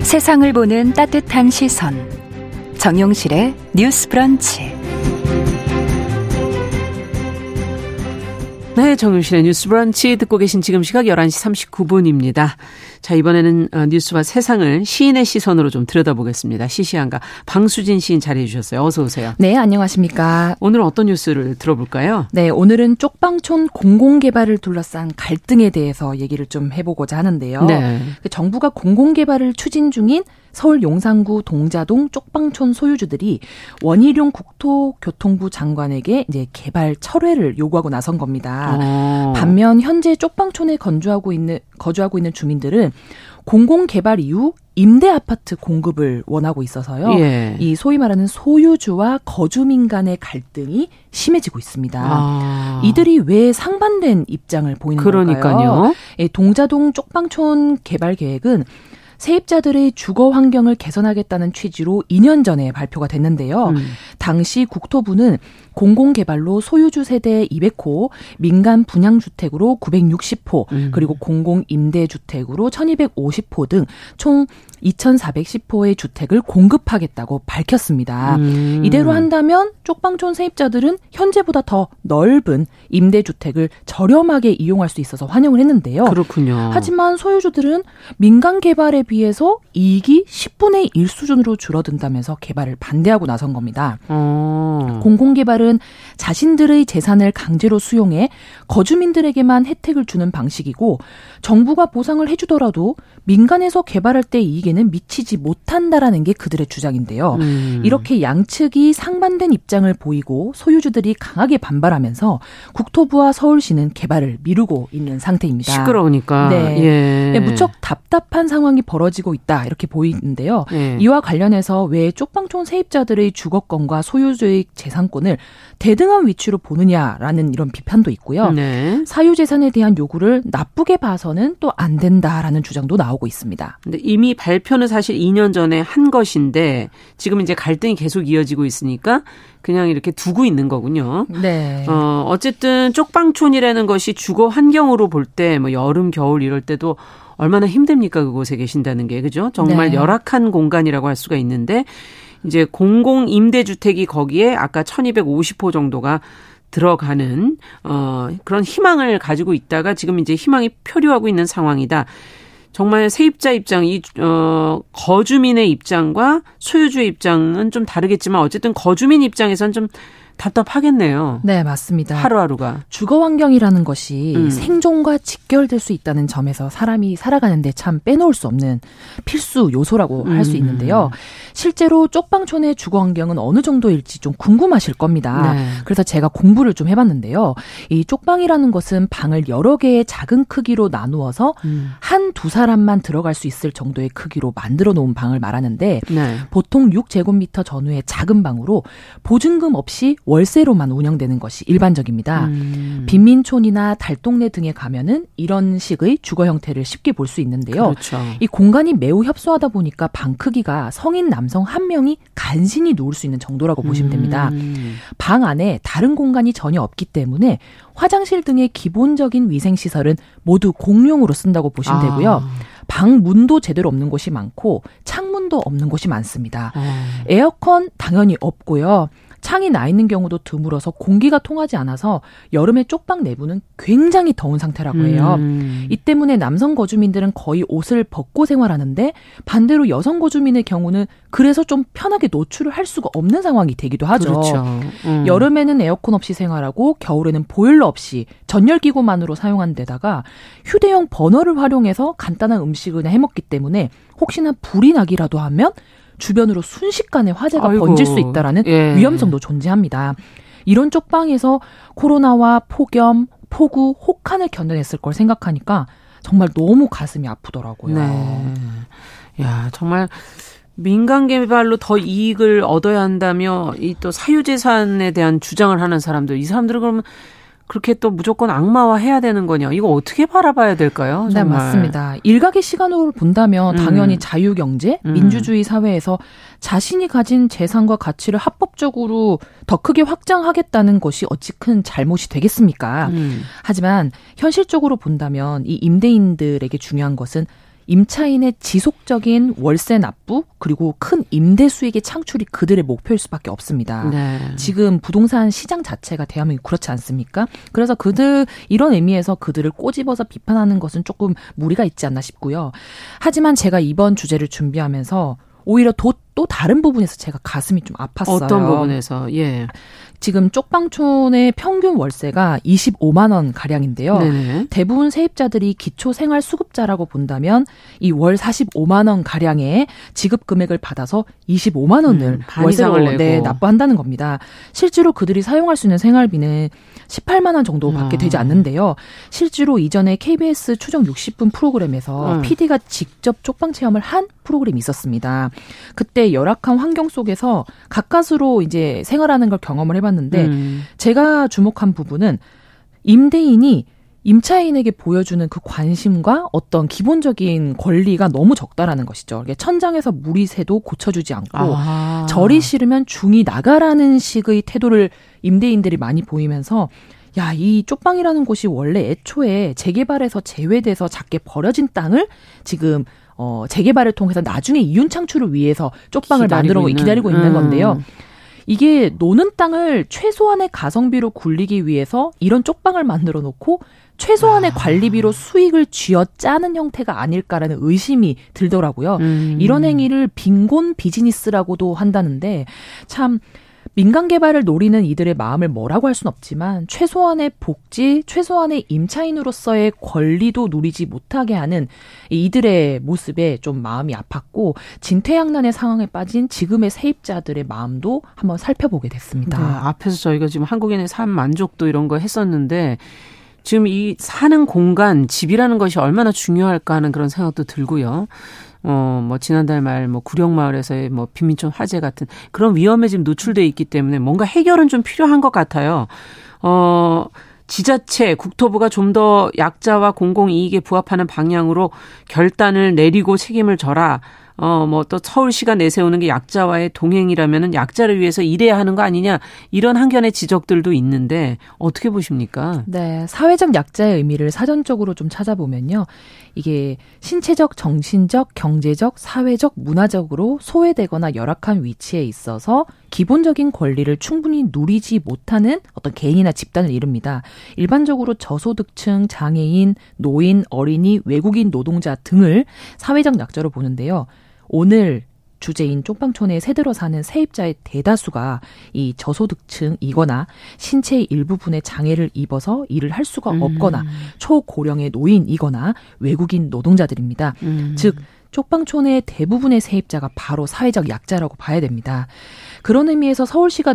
세상을 보는 따뜻한 시선 정용실의 뉴스 브런치. 네, 정용실의 뉴스 브런치 듣고 계신 지금 시각 11시 39분입니다. 자, 이번에는 뉴스와 세상을 시인의 시선으로 좀 들여다보겠습니다. 시시한가 방수진 시인 자리해 주셨어요. 어서 오세요. 네, 안녕하십니까. 오늘은 어떤 뉴스를 들어볼까요? 네, 오늘은 쪽방촌 공공개발을 둘러싼 갈등에 대해서 얘기를 좀 해보고자 하는데요. 네. 정부가 공공개발을 추진 중인 서울 용산구 동자동 쪽방촌 소유주들이 원희룡 국토교통부 장관에게 이제 개발 철회를 요구하고 나선 겁니다. 반면 현재 쪽방촌에 거주하고 있는 주민들은 공공개발 이후 임대 아파트 공급을 원하고 있어서요. 예. 이 소위 말하는 소유주와 거주민 간의 갈등이 심해지고 있습니다. 이들이 왜 상반된 입장을 보이는 걸까요? 예, 동자동 쪽방촌 개발 계획은 세입자들의 주거 환경을 개선하겠다는 취지로 2년 전에 발표가 됐는데요. 당시 국토부는 공공개발로 소유주 세대 200호, 민간 분양주택으로 960호, 그리고 공공임대주택으로 1250호 등 총 2410호의 주택을 공급하겠다고 밝혔습니다. 이대로 한다면 쪽방촌 세입자들은 현재보다 더 넓은 임대주택을 저렴하게 이용할 수 있어서 환영을 했는데요. 그렇군요. 하지만 소유주들은 민간 개발에 비해서 이익이 10분의 1 수준으로 줄어든다면서 개발을 반대하고 나선 겁니다. 공공개발은 자신들의 재산을 강제로 수용해 거주민들에게만 혜택을 주는 방식이고 정부가 보상을 해주더라도 민간에서 개발할 때 이익에는 미치지 못한다라는 게 그들의 주장인데요. 이렇게 양측이 상반된 입장을 보이고 소유주들이 강하게 반발하면서 국토부와 서울시는 개발을 미루고 있는 상태입니다. 시끄러우니까. 네. 예. 네, 무척 답답한 상황이 벌어지고 있다 이렇게 보이는데요. 예. 이와 관련해서 왜 쪽방촌 세입자들의 주거권과 소유주의 재산권을 대등한 위치로 보느냐라는 이런 비판도 있고요. 네. 사유재산에 대한 요구를 나쁘게 봐서는 또 안 된다라는 주장도 나오고 있습니다. 근데 이미 발표는 사실 2년 전에 한 것인데 지금 이제 갈등이 계속 이어지고 있으니까 그냥 이렇게 두고 있는 거군요. 네. 어쨌든 쪽방촌이라는 것이 주거 환경으로 볼 때 뭐 여름, 겨울 이럴 때도 얼마나 힘듭니까? 그곳에 계신다는 게. 그죠? 정말 네. 열악한 공간이라고 할 수가 있는데 이제 공공임대주택이 거기에 아까 1250호 정도가 들어가는 그런 희망을 가지고 있다가 지금 이제 희망이 표류하고 있는 상황이다. 정말 세입자 입장, 거주민의 입장과 소유주의 입장은 좀 다르겠지만 어쨌든 거주민 입장에선 좀 답답하겠네요. 네, 맞습니다. 하루하루가. 주거 환경이라는 것이 생존과 직결될 수 있다는 점에서 사람이 살아가는데 참 빼놓을 수 없는 필수 요소라고 할 수 있는데요. 실제로 쪽방촌의 주거 환경은 어느 정도일지 좀 궁금하실 겁니다. 네. 그래서 제가 공부를 좀 해봤는데요. 이 쪽방이라는 것은 방을 여러 개의 작은 크기로 나누어서 한두 사람만 들어갈 수 있을 정도의 크기로 만들어 놓은 방을 말하는데 네. 보통 6제곱미터 전후의 작은 방으로 보증금 없이 월세로만 운영되는 것이 일반적입니다. 빈민촌이나 달동네 등에 가면은 이런 식의 주거 형태를 쉽게 볼 수 있는데요. 그렇죠. 이 공간이 매우 협소하다 보니까 방 크기가 성인 남성 한 명이 간신히 누울 수 있는 정도라고 보시면 됩니다. 방 안에 다른 공간이 전혀 없기 때문에 화장실 등의 기본적인 위생시설은 모두 공용으로 쓴다고 보시면 되고요. 방 문도 제대로 없는 곳이 많고 창문도 없는 곳이 많습니다. 에어컨 당연히 없고요. 창이 나 있는 경우도 드물어서 공기가 통하지 않아서 여름에 쪽방 내부는 굉장히 더운 상태라고 해요. 이 때문에 남성 거주민들은 거의 옷을 벗고 생활하는데 반대로 여성 거주민의 경우는 그래서 좀 편하게 노출을 할 수가 없는 상황이 되기도 하죠. 그렇죠. 여름에는 에어컨 없이 생활하고 겨울에는 보일러 없이 전열기구만으로 사용한 데다가 휴대용 버너를 활용해서 간단한 음식을 해먹기 때문에 혹시나 불이 나기라도 하면 주변으로 순식간에 화재가 번질 수 있다라는 예. 위험성도 존재합니다. 이런 쪽방에서 코로나와 폭염, 폭우, 혹한을 견뎌냈을 걸 생각하니까 정말 너무 가슴이 아프더라고요. 네. 야, 정말 민간 개발로 더 이익을 얻어야 한다며 이 또 사유재산에 대한 주장을 하는 사람들, 이 사람들은 그러면 그렇게 또 무조건 악마화해야 되는 거냐. 이거 어떻게 바라봐야 될까요? 정말. 네, 맞습니다. 일각의 시간으로 본다면 당연히 자유경제, 민주주의 사회에서 자신이 가진 재산과 가치를 합법적으로 더 크게 확장하겠다는 것이 어찌 큰 잘못이 되겠습니까? 하지만 현실적으로 본다면 이 임대인들에게 중요한 것은 임차인의 지속적인 월세 납부 그리고 큰 임대 수익의 창출이 그들의 목표일 수밖에 없습니다. 네. 지금 부동산 시장 자체가 대한민국 그렇지 않습니까? 그래서 이런 의미에서 그들을 꼬집어서 비판하는 것은 조금 무리가 있지 않나 싶고요. 하지만 제가 이번 주제를 준비하면서 오히려 또 다른 부분에서 제가 가슴이 좀 아팠어요. 어떤 부분에서? 예. 지금 쪽방촌의 평균 월세가 25만 원 가량인데요. 네네. 대부분 세입자들이 기초생활수급자라고 본다면 이 월 45만 원 가량의 지급 금액을 받아서 25만 원을 월세로 납부한다는 겁니다. 실제로 그들이 사용할 수 있는 생활비는 18만 원 정도밖에 되지 않는데요. 실제로 이전에 KBS 추정 60분 프로그램에서 PD가 직접 쪽방 체험을 한 프로그램이 있었습니다. 그때 열악한 환경 속에서 가까스로 이제 생활하는 걸 경험을 해봤는데 제가 주목한 부분은 임대인이 임차인에게 보여주는 그 관심과 어떤 기본적인 권리가 너무 적다라는 것이죠. 천장에서 물이 새도 고쳐주지 않고 절이 싫으면 중이 나가라는 식의 태도를 임대인들이 많이 보이면서 야, 이 쪽방이라는 곳이 원래 애초에 재개발에서 제외돼서 작게 버려진 땅을 지금 재개발을 통해서 나중에 이윤 창출을 위해서 쪽방을 만들어 기다리고 있는 건데요. 이게 노는 땅을 최소한의 가성비로 굴리기 위해서 이런 쪽방을 만들어 놓고 최소한의 관리비로 수익을 쥐어짜는 형태가 아닐까라는 의심이 들더라고요. 이런 행위를 빈곤 비즈니스라고도 한다는데 참 민간 개발을 노리는 이들의 마음을 뭐라고 할 순 없지만 최소한의 복지, 최소한의 임차인으로서의 권리도 누리지 못하게 하는 이들의 모습에 좀 마음이 아팠고 진퇴양난의 상황에 빠진 지금의 세입자들의 마음도 한번 살펴보게 됐습니다. 네, 앞에서 저희가 지금 한국인의 삶 만족도 이런 거 했었는데 지금 이 사는 공간, 집이라는 것이 얼마나 중요할까 하는 그런 생각도 들고요. 지난달 말, 구룡마을에서의 빈민촌 화재 같은 그런 위험에 지금 노출되어 있기 때문에 뭔가 해결은 좀 필요한 것 같아요. 지자체, 국토부가 좀 더 약자와 공공이익에 부합하는 방향으로 결단을 내리고 책임을 져라. 또 서울시가 내세우는 게 약자와의 동행이라면은 약자를 위해서 일해야 하는 거 아니냐 이런 한견의 지적들도 있는데 어떻게 보십니까? 네, 사회적 약자의 의미를 사전적으로 좀 찾아보면요, 이게 신체적, 정신적, 경제적, 사회적, 문화적으로 소외되거나 열악한 위치에 있어서 기본적인 권리를 충분히 누리지 못하는 어떤 개인이나 집단을 이룹니다. 일반적으로 저소득층, 장애인, 노인, 어린이, 외국인 노동자 등을 사회적 약자로 보는데요. 오늘 주제인 쪽방촌에 새들어 사는 세입자의 대다수가 이 저소득층이거나 신체의 일부분에 장애를 입어서 일을 할 수가 없거나 초고령의 노인이거나 외국인 노동자들입니다. 즉 쪽방촌의 대부분의 세입자가 바로 사회적 약자라고 봐야 됩니다. 그런 의미에서 서울시가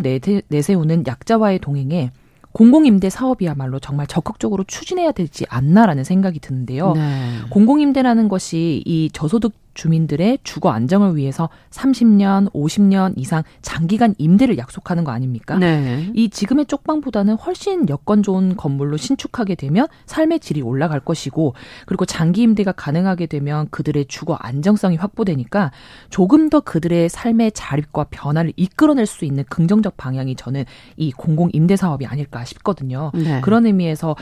내세우는 약자와의 동행에 공공임대 사업이야말로 정말 적극적으로 추진해야 되지 않나라는 생각이 드는데요. 네. 공공임대라는 것이 이 저소득 주민들의 주거 안정을 위해서 30년, 50년 이상 장기간 임대를 약속하는 거 아닙니까? 네. 이 지금의 쪽방보다는 훨씬 여건 좋은 건물로 신축하게 되면 삶의 질이 올라갈 것이고 그리고 장기 임대가 가능하게 되면 그들의 주거 안정성이 확보되니까 조금 더 그들의 삶의 자립과 변화를 이끌어낼 수 있는 긍정적 방향이 저는 이 공공임대 사업이 아닐까 싶거든요. 네. 그런 의미에서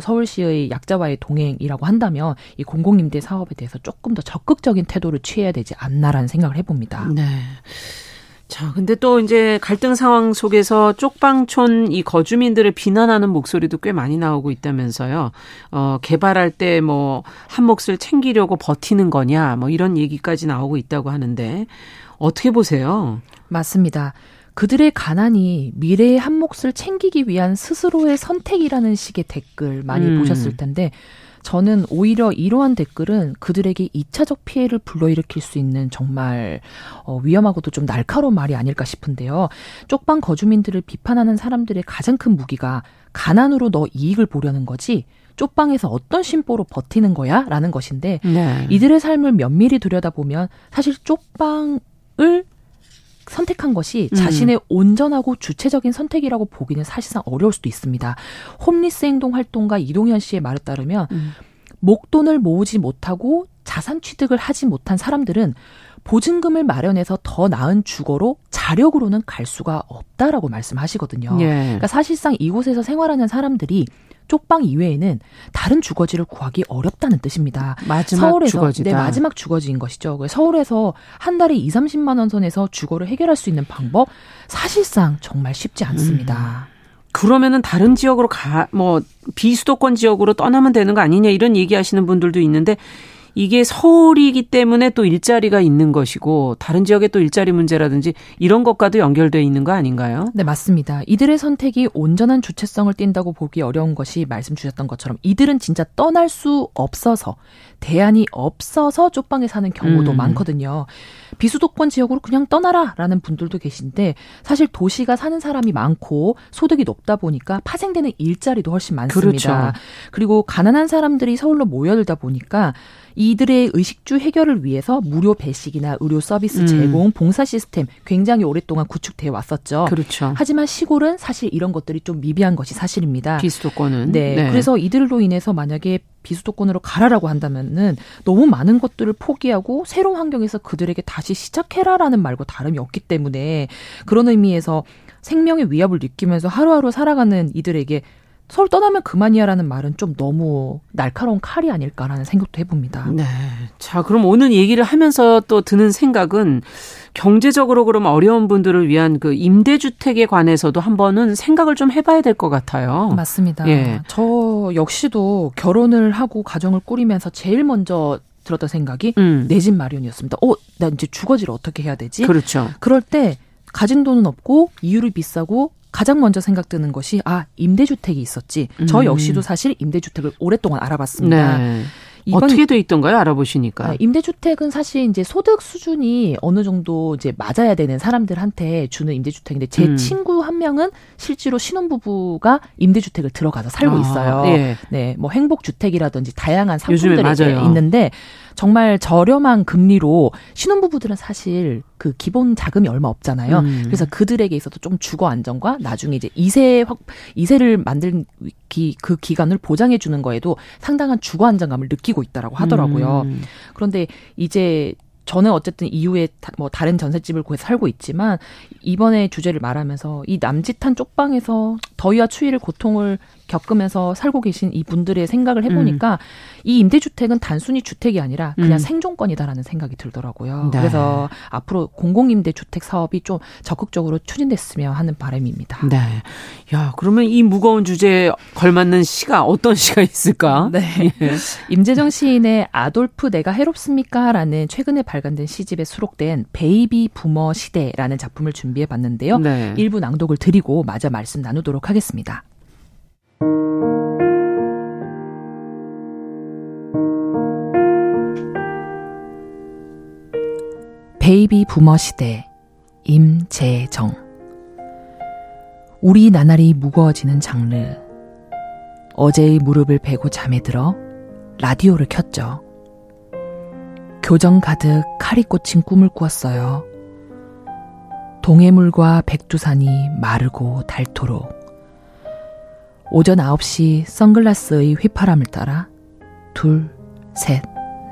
서울시의 약자와의 동행이라고 한다면 이 공공임대 사업에 대해서 조금 더 적극적인 태도를 취해야 되지 않나라는 생각을 해봅니다. 네. 자, 근데 또 이제 갈등 상황 속에서 쪽방촌 이 거주민들을 비난하는 목소리도 꽤 많이 나오고 있다면서요. 개발할 때 한 몫을 챙기려고 버티는 거냐, 이런 얘기까지 나오고 있다고 하는데 어떻게 보세요? 맞습니다. 그들의 가난이 미래의 한 몫을 챙기기 위한 스스로의 선택이라는 식의 댓글 많이 보셨을 텐데 저는 오히려 이러한 댓글은 그들에게 2차적 피해를 불러일으킬 수 있는 정말 위험하고도 좀 날카로운 말이 아닐까 싶은데요. 쪽방 거주민들을 비판하는 사람들의 가장 큰 무기가 가난으로 너 이익을 보려는 거지 쪽방에서 어떤 심보로 버티는 거야? 라는 것인데 네. 이들의 삶을 면밀히 들여다보면 사실 쪽방을 선택한 것이 자신의 온전하고 주체적인 선택이라고 보기는 사실상 어려울 수도 있습니다. 홈리스 행동 활동가 이동현 씨의 말에 따르면 목돈을 모으지 못하고 자산 취득을 하지 못한 사람들은 보증금을 마련해서 더 나은 주거로 자력으로는 갈 수가 없다라고 말씀하시거든요. 예. 그러니까 사실상 이곳에서 생활하는 사람들이 쪽방 이외에는 다른 주거지를 구하기 어렵다는 뜻입니다. 마지막 서울에서, 주거지다. 네, 마지막 주거지인 것이죠. 서울에서 한 달에 20-30만 원 선에서 주거를 해결할 수 있는 방법 사실상 정말 쉽지 않습니다. 그러면은 다른 지역으로 비수도권 지역으로 떠나면 되는 거 아니냐 이런 얘기하시는 분들도 있는데 이게 서울이기 때문에 또 일자리가 있는 것이고 다른 지역의 또 일자리 문제라든지 이런 것과도 연결되어 있는 거 아닌가요? 네, 맞습니다. 이들의 선택이 온전한 주체성을 띈다고 보기 어려운 것이 말씀 주셨던 것처럼 이들은 진짜 떠날 수 없어서 대안이 없어서 쪽방에 사는 경우도 많거든요. 비수도권 지역으로 그냥 떠나라라는 분들도 계신데 사실 도시가 사는 사람이 많고 소득이 높다 보니까 파생되는 일자리도 훨씬 많습니다. 그렇죠. 그리고 가난한 사람들이 서울로 모여들다 보니까 이들의 의식주 해결을 위해서 무료 배식이나 의료 서비스 제공, 봉사 시스템 굉장히 오랫동안 구축돼 왔었죠. 그렇죠. 하지만 시골은 사실 이런 것들이 좀 미비한 것이 사실입니다. 비수도권은. 네. 그래서 이들로 인해서 만약에 비수도권으로 가라라고 한다면은 너무 많은 것들을 포기하고 새로운 환경에서 그들에게 다시 시작해라라는 말과 다름이 없기 때문에 그런 의미에서 생명의 위협을 느끼면서 하루하루 살아가는 이들에게 서울 떠나면 그만이야라는 말은 좀 너무 날카로운 칼이 아닐까라는 생각도 해봅니다. 네. 자, 그럼 오늘 얘기를 하면서 또 드는 생각은 경제적으로 그럼 어려운 분들을 위한 그 임대주택에 관해서도 한번은 생각을 좀 해봐야 될 것 같아요. 맞습니다. 예. 저 역시도 결혼을 하고 가정을 꾸리면서 제일 먼저 들었던 생각이 내 집 마련이었습니다. 나 이제 주거지를 어떻게 해야 되지? 그렇죠. 그럴 때 가진 돈은 없고 이유를 비싸고 가장 먼저 생각드는 것이 임대주택이 있었지. 저 역시도 사실 임대주택을 오랫동안 알아봤습니다. 네. 어떻게 돼 있던가요? 알아보시니까. 임대주택은 사실 이제 소득 수준이 어느 정도 이제 맞아야 되는 사람들한테 주는 임대주택인데 제 친구 한 명은 실제로 신혼부부가 임대주택을 들어가서 살고 있어요. 예. 네, 뭐 행복주택이라든지 다양한 상품들이 있는데 정말 저렴한 금리로 신혼부부들은 사실 그 기본 자금이 얼마 없잖아요. 그래서 그들에게 있어서 좀 주거 안정과 나중에 이제 2세를 만들 그 기간을 보장해 주는 거에도 상당한 주거 안정감을 느끼고 있다라고 하더라고요. 그런데 이제 저는 어쨌든 이후에 다른 전셋집을 구해서 살고 있지만 이번에 주제를 말하면서 이 남짓한 쪽방에서 더위와 추위를 고통을 겪으면서 살고 계신 이분들의 생각을 해보니까 이 임대주택은 단순히 주택이 아니라 그냥 생존권이다라는 생각이 들더라고요. 네. 그래서 앞으로 공공임대주택 사업이 좀 적극적으로 추진됐으면 하는 바람입니다. 네. 야, 그러면 이 무거운 주제에 걸맞는 시가 어떤 시가 있을까? 네. 예. 임재정 시인의 아돌프 내가 해롭습니까? 라는 최근에 발간된 시집에 수록된 베이비 부머 시대라는 작품을 준비해봤는데요. 네. 일부 낭독을 드리고 마저 말씀 나누도록 하겠습니다. 베이비 부머 시대 임재정. 우리 나날이 무거워지는 장르. 어제의 무릎을 베고 잠에 들어 라디오를 켰죠. 교정 가득 칼이 꽂힌 꿈을 꾸었어요. 동해물과 백두산이 마르고 닳도록. 오전 9시 선글라스의 휘파람을 따라 둘, 셋,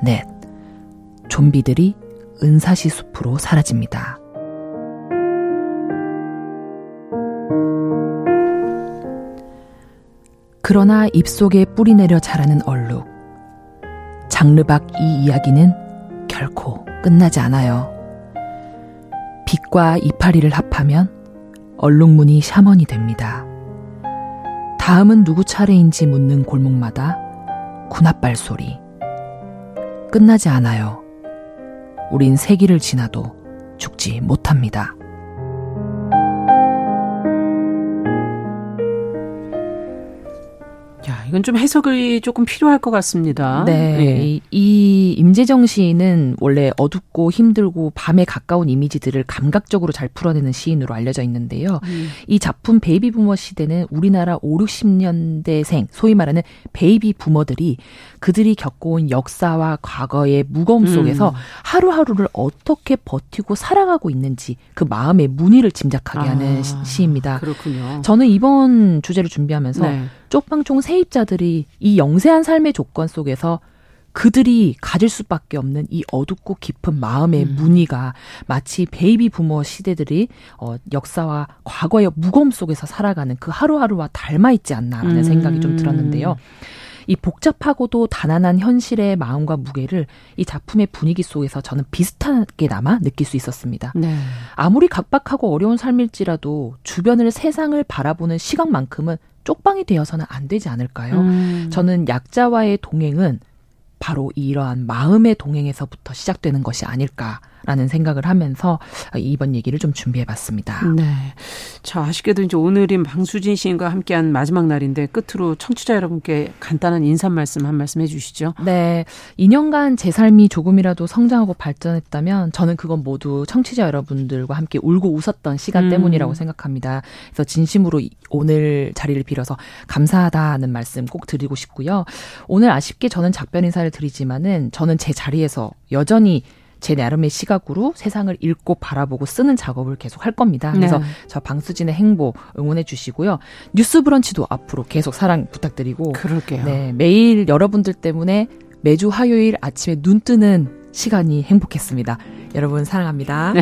넷. 좀비들이 은사시 숲으로 사라집니다. 그러나 입속에 뿌리내려 자라는 얼룩. 장르 밖 이 이야기는 결코 끝나지 않아요. 빛과 이파리를 합하면 얼룩무늬 샤먼이 됩니다. 다음은 누구 차례인지 묻는 골목마다 군홧발 소리. 끝나지 않아요. 우린 세기를 지나도 죽지 못합니다. 야, 이건 좀 해석이 조금 필요할 것 같습니다. 네. 네. 이 임재정 시인은 원래 어둡고 힘들고 밤에 가까운 이미지들을 감각적으로 잘 풀어내는 시인으로 알려져 있는데요. 이 작품 베이비 부머 시대는 우리나라 50-60년대생, 소위 말하는 베이비 부머들이 그들이 겪어온 역사와 과거의 무거움 속에서 하루하루를 어떻게 버티고 살아가고 있는지 그 마음의 무늬를 짐작하게 하는 시입니다. 그렇군요. 저는 이번 주제를 준비하면서 쪽방촌 세입자들이 이 영세한 삶의 조건 속에서 그들이 가질 수밖에 없는 이 어둡고 깊은 마음의 무늬가 마치 베이비 부머 시대들이 역사와 과거의 무거움 속에서 살아가는 그 하루하루와 닮아있지 않나라는 생각이 좀 들었는데요. 이 복잡하고도 단안한 현실의 마음과 무게를 이 작품의 분위기 속에서 저는 비슷하게나마 느낄 수 있었습니다. 네. 아무리 각박하고 어려운 삶일지라도 주변을 세상을 바라보는 시각만큼은 쪽방이 되어서는 안 되지 않을까요? 저는 약자와의 동행은 바로 이러한 마음의 동행에서부터 시작되는 것이 아닐까라는 생각을 하면서 이번 얘기를 좀 준비해봤습니다. 네, 자 아쉽게도 이제 오늘인 방수진 시인과 함께한 마지막 날인데 끝으로 청취자 여러분께 간단한 인사 말씀 한 말씀 해주시죠. 네, 2년간 제 삶이 조금이라도 성장하고 발전했다면 저는 그건 모두 청취자 여러분들과 함께 울고 웃었던 시간 때문이라고 생각합니다. 그래서 진심으로 오늘 자리를 빌어서 감사하다는 말씀 꼭 드리고 싶고요. 오늘 아쉽게 저는 작별 인사를 드리지만은 저는 제 자리에서 여전히 제 나름의 시각으로 세상을 읽고 바라보고 쓰는 작업을 계속 할 겁니다. 그래서 네. 저 방수진의 행보 응원해 주시고요. 뉴스 브런치도 앞으로 계속 사랑 부탁드리고 그럴게요. 네, 매일 여러분들 때문에 매주 화요일 아침에 눈 뜨는 시간이 행복했습니다. 여러분 사랑합니다. 네.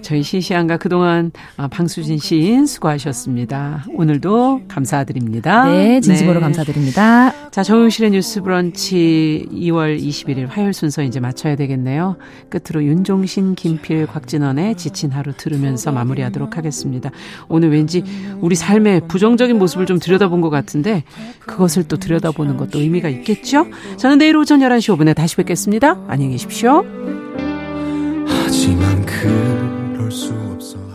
저희 시시한가 그동안 방수진 시인 수고하셨습니다. 오늘도 감사드립니다. 네, 진심으로 네. 감사드립니다. 자, 정용실의 뉴스 브런치 2월 21일 화요일 순서 이제 마쳐야 되겠네요. 끝으로 윤종신, 김필, 곽진원의 지친 하루 들으면서 마무리하도록 하겠습니다. 오늘 왠지 우리 삶의 부정적인 모습을 좀 들여다본 것 같은데 그것을 또 들여다보는 것도 의미가 있겠죠? 저는 내일 오전 11시 5분에 다시 뵙겠습니다. 안녕히 계십시오. 하지만 그 수 없어.